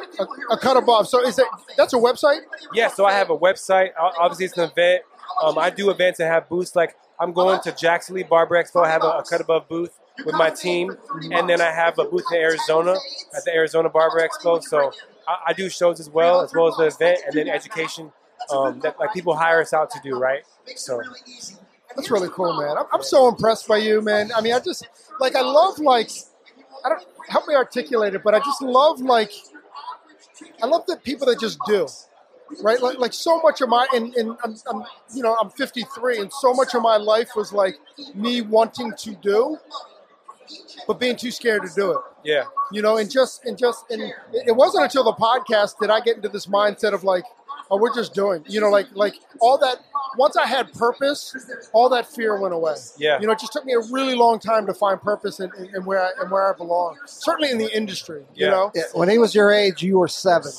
a, a Cut Above. So is that that's a website? Yeah, so I have a website. Obviously, it's an event. Um, I do events and have booths. Like I'm going to Jackson Lee Barber Expo. I have a, a Cut Above booth with my team, and then I have a booth in Arizona at the Arizona Barber Expo. So I, I do shows as well, as well as the event, and then education. Um, that like people hire us out to do, right? So that's really cool, man. I'm, I'm so impressed by you, man. I mean, I just like I love like I don't help me articulate it, but I just love like I love the people that just do, right? Like, like so much of my and, and I'm, I'm you know I'm fifty-three, and so much of my life was like me wanting to do, but being too scared to do it. Yeah, you know, and just and just and it wasn't until the podcast that I get into this mindset of like, oh, we're just doing, you know, like, like all that, once I had purpose, all that fear went away. Yeah. You know, it just took me a really long time to find purpose and, and where I, and where I belong, certainly in the industry, yeah. you know. Yeah. When he was your age, you were seven.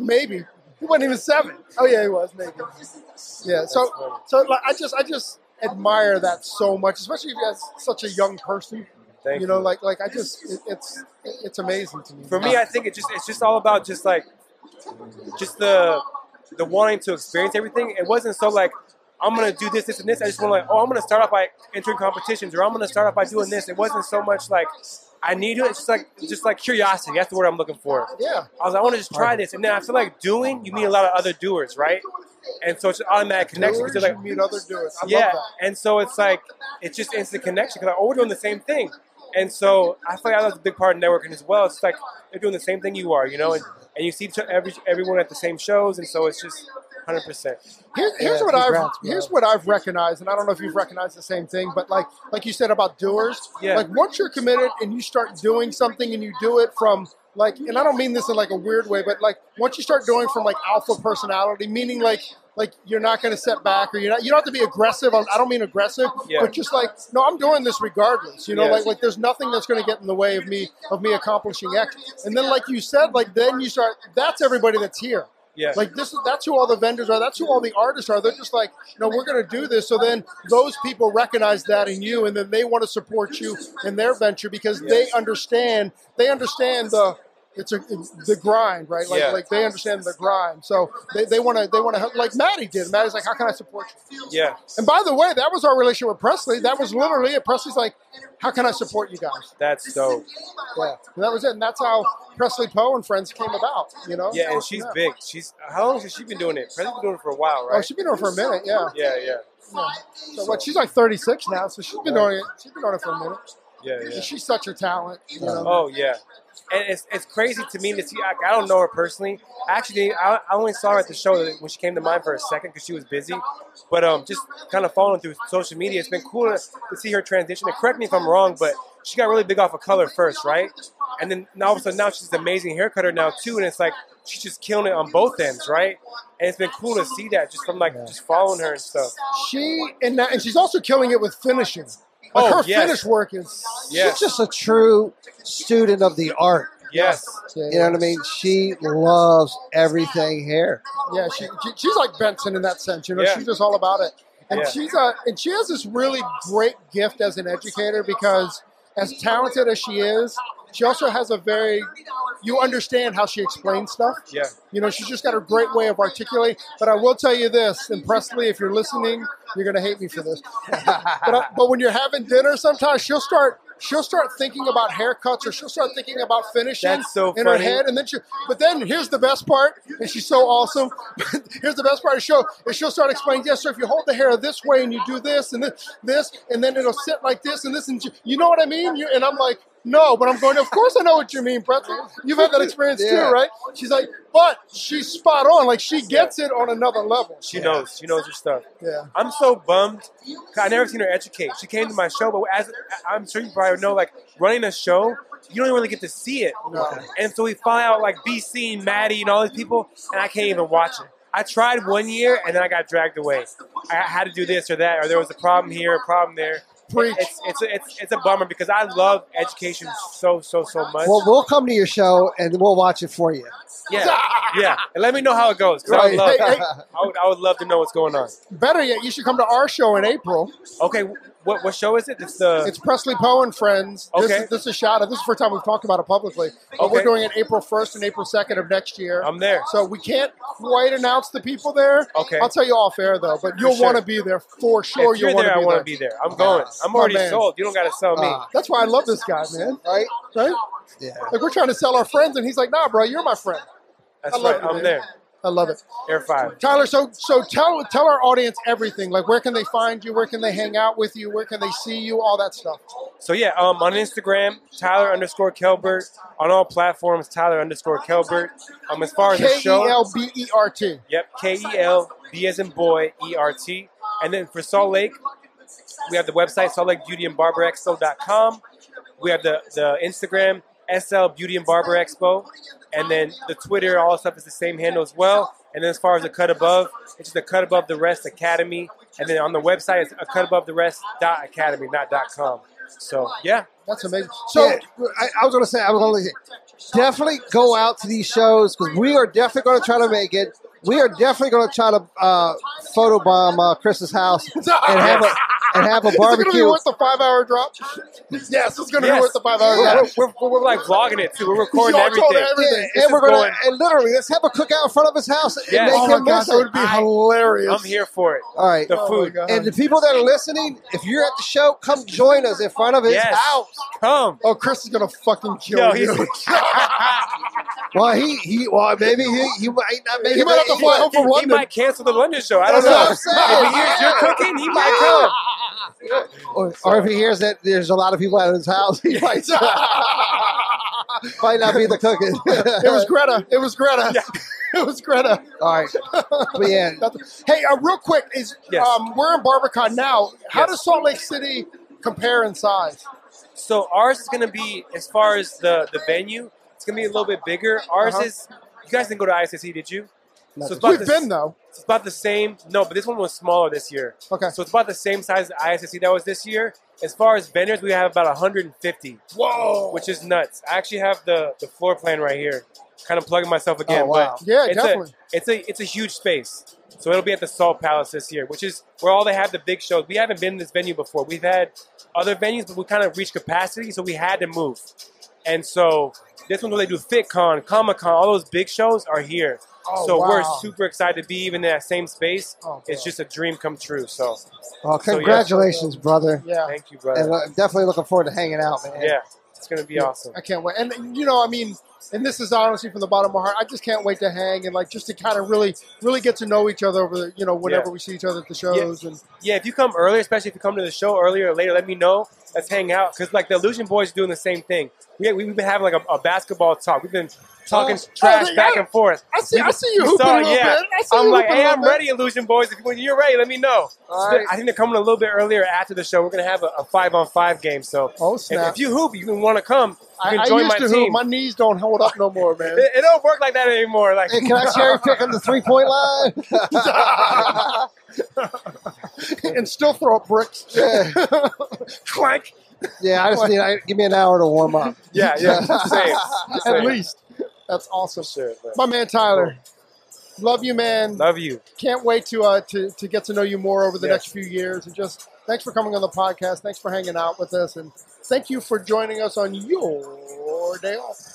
Maybe. He wasn't even seven. Oh, yeah, he was, maybe. Yeah, so, so like, I just, I just admire that so much, especially if you're such a young person. Thank you. You know, like, like I just, it, it's, it's amazing to me. For me, I think it just, it's just all about just like, just the the wanting to experience everything. It wasn't so like, I'm going to do this, this, and this. I just want to like, oh, I'm going to start off by entering competitions, or I'm going to start off by doing this. It wasn't so much like, I need to. It's just like just like curiosity. That's the word I'm looking for. Yeah. I was like, I want to just try this. And then I feel like doing, you meet a lot of other doers, right? And so it's an automatic connection. Doers, like, you meet other doers. I yeah. love that. And so it's like, it's just instant connection. Because like, oh, we're doing the same thing. And so I feel like that's a big part of networking as well. It's like, they're doing the same thing you are, you know? And, And you see every, everyone at the same shows, and so it's just one hundred percent. Here, here's yeah, what I've here's what I've recognized, and I don't know if you've recognized the same thing, but like like you said about doers, yeah. like once you're committed and you start doing something, and you do it from like, and I don't mean this in like a weird way, but like once you start doing from like alpha personality, meaning like like you're not going to set back, or you're not you don't have to be aggressive. I don't mean aggressive, yeah. but just like no, I'm doing this regardless. You know, yes. like like there's nothing that's going to get in the way of me of me accomplishing X. And then like you said, like then you start. That's everybody that's here. Yeah. Like this, that's who all the vendors are. That's who all the artists are. They're just like, no, we're going to do this. So then those people recognize that in you, and then they want to support you in their venture because yes. they understand. They understand the it's a it's the grind, right? Like, yeah. like they understand the grind. So they they want to they want to help. Like Maddie did. Maddie's like, how can I support you? Yeah. And by the way, that was our relationship with Presley. That was literally it. Presley's like, how can I support you guys? That's dope. Yeah. And that was it. And that's how Presley Poe and friends came about, you know? Yeah, and she's yeah. big. She's how long has she been doing it? Presley's been doing it for a while, right? Oh, she's been doing it for a minute, yeah. Yeah, yeah. yeah. So, what, she's like thirty-six now, so she's been yeah. doing it. She's been doing it for a minute. Yeah, yeah. And she's such a talent. You know? Oh, yeah. And it's it's crazy to me to see. I, I don't know her personally. Actually, I, I only saw her at the show when she came to mine for a second because she was busy. But um, just kind of following through social media, it's been cool to, to see her transition. And correct me if I'm wrong, but she got really big off of color first, right? And then now all of a sudden now she's an amazing hair cutter now too. And it's like she's just killing it on both ends, right? And it's been cool to see that just from like yeah. just following her and stuff. She and now, and she's also killing it with finishing. Like oh, her yes. finish work is yes. she's just a true student of the art. Yes. You know what I mean? She loves everything hair. Yeah, she, she she's like Benson in that sense, you know, yeah. she's just all about it. And yeah. she's a and she has this really great gift as an educator because as talented as she is, she also has a very you understand how she explains stuff. Yeah. You know, she's just got a great way of articulating. But I will tell you this, and Presley, if you're listening, you're gonna hate me for this. but, I, but when you're having dinner, sometimes she'll start she'll start thinking about haircuts, or she'll start thinking about finishing That's so in funny. her head, and then she. But then here's the best part, and she's so awesome. here's the best part of the show is she'll start explaining. Yes, sir. If you hold the hair this way and you do this and this, this, and then it'll sit like this and this, and you know what I mean. You, and I'm like. No, but I'm going, of course I know what you mean, Brett. You've had that experience yeah. too, right? She's like, but she's spot on. Like, she gets yeah. it on another level. She yeah. knows. She knows her stuff. Yeah. I'm so bummed. I never seen her educate. She came to my show, but as I'm sure you probably know, like, running a show, you don't really get to see it. No. And so we find out, like, B C and Maddie and all these people, and I can't even watch it. I tried one year, and then I got dragged away. I had to do this or that, or there was a problem here, a problem there. Preach. It's, it's, it's, it's a bummer because I love education so, so, so much. Well, we'll come to your show and we'll watch it for you. Yeah, yeah. And let me know how it goes. Right. I, love, hey, hey. I, would, I would love to know what's going on. Better yet, you should come to our show in April. Okay, what what show is it? It's, uh... it's Presley Poe and Friends. Okay. This is, this is Shada. This is the first time we've talked about it publicly. But okay. We're doing it April first and April second of next year. I'm there. So we can't quite announce the people there. Okay. I'll tell you off air, though, but you'll sure. want to be there for sure. If you're you'll there, I want to be there. I'm going. I'm already oh, sold. You don't got to sell me. Uh, that's why I love this guy, man. Right? Right? Yeah. Like, we're trying to sell our friends, and he's like, nah, bro, you're my friend. That's I love right. You, I'm man. There. I love it. Air five. Tyler, so so tell tell our audience everything. Like, where can they find you? Where can they hang out with you? Where can they see you? All that stuff. So, yeah, um, on Instagram, Tyler underscore Kilbert. On all platforms, Tyler underscore Kilbert. Um, as far as the show. K E L B E R T. Yep, K E L B as in boy, E R T. And then for Salt Lake, we have the website, Salt Lake Beauty and Barber Expo dot com. We have the, the Instagram, S L Beauty and Barber Expo. And then the Twitter, all stuff is the same handle as well. And then as far as the Cut Above, it's just the Cut Above the Rest Academy. And then on the website, it's cut above the rest dot academy, not .com. So, yeah. That's amazing. So, yeah. I, I was going to say, I was going to say, definitely go out to these shows because we are definitely going to try to make it. We are definitely going to try to uh, photobomb uh, Chris's house and have a... And have a barbecue. Is it going to be worth the five-hour drop? Yes, it's going to yes. be worth the five-hour drop. We're, we're, we're, we're like vlogging it, too. We're recording everything. everything. Yeah. And we're gonna, going to, and literally, let's have a cookout in front of his house yes. and make oh him miss it. That would be hilarious. I'm here for it. All right. The oh food. And the people that are listening, if you're at the show, come join us in front of his yes. house. Come. Oh, Chris is going to fucking kill Yo, you. well, he, he, well, maybe he, he might not make he it. He might have to fly home from London. He might cancel the London show. I don't know. If he hears you're cooking, he might come. Or, or if he hears that there's a lot of people at his house, he might, might not be the cooking. It was Greta. It was Greta. Yeah. It was Greta. All right. But yeah. Hey, uh, real quick, is yes. um, we're in BarberCon now. How yes. does Salt Lake City compare in size? So ours is going to be, as far as the, the venue, it's going to be a little bit bigger. Ours uh-huh. is, you guys didn't go to I S S C, did you? So it's We've the, been, though. It's about the same. No, but this one was smaller this year. Okay. So it's about the same size as I S S C that was this year. As far as vendors, we have about one hundred fifty. Whoa. Which is nuts. I actually have the, the floor plan right here. Kind of plugging myself again. Oh, wow. But yeah, it's definitely. A, it's, a, it's a huge space. So it'll be at the Salt Palace this year, which is where all they have the big shows. We haven't been in this venue before. We've had other venues, but we kind of reached capacity, so we had to move. And so this one where they do FitCon, Comic-Con, all those big shows are here. Oh, so wow. we're super excited to be even in that same space. Oh, it's just a dream come true. So, well, congratulations, so, yeah. brother. Yeah, thank you, brother. And uh, definitely looking forward to hanging out, man. Yeah, it's gonna be yeah. awesome. I can't wait. And you know, I mean, and this is honestly from the bottom of my heart. I just can't wait to hang and like just to kind of really, really get to know each other over the, you know, whenever yeah. we see each other at the shows. Yeah. And yeah, if you come earlier, especially if you come to the show earlier or later, let me know. Let's hang out because like the Illusion Boys are doing the same thing. We we've been having like a, a basketball talk. We've been. Talking uh, trash I, back and forth. I see, I see you hooping saw, a little yeah. bit. I see I'm you like, hey, I'm bit. ready, Illusion Boys. If, when you're ready, let me know. All right. I think they're coming a little bit earlier after the show. We're going to have a, a five-on-five game. So oh, if, if you hoop, you can want to come. You can I, join I used my to team. Hoop. My knees don't hold up no more, man. it, it don't work like that anymore. Like, hey, can I cherry pick on the three-point line? And still throw up bricks. Yeah. Clank. Yeah, I just need I, give me an hour to warm up. Yeah, yeah. Same. Same. At least. That's awesome. Sure, my man Tyler. Cool. Love you, man. Love you. Can't wait to uh to, to get to know you more over the yes. next few years. And just thanks for coming on the podcast. Thanks for hanging out with us. And thank you for joining us on your day off.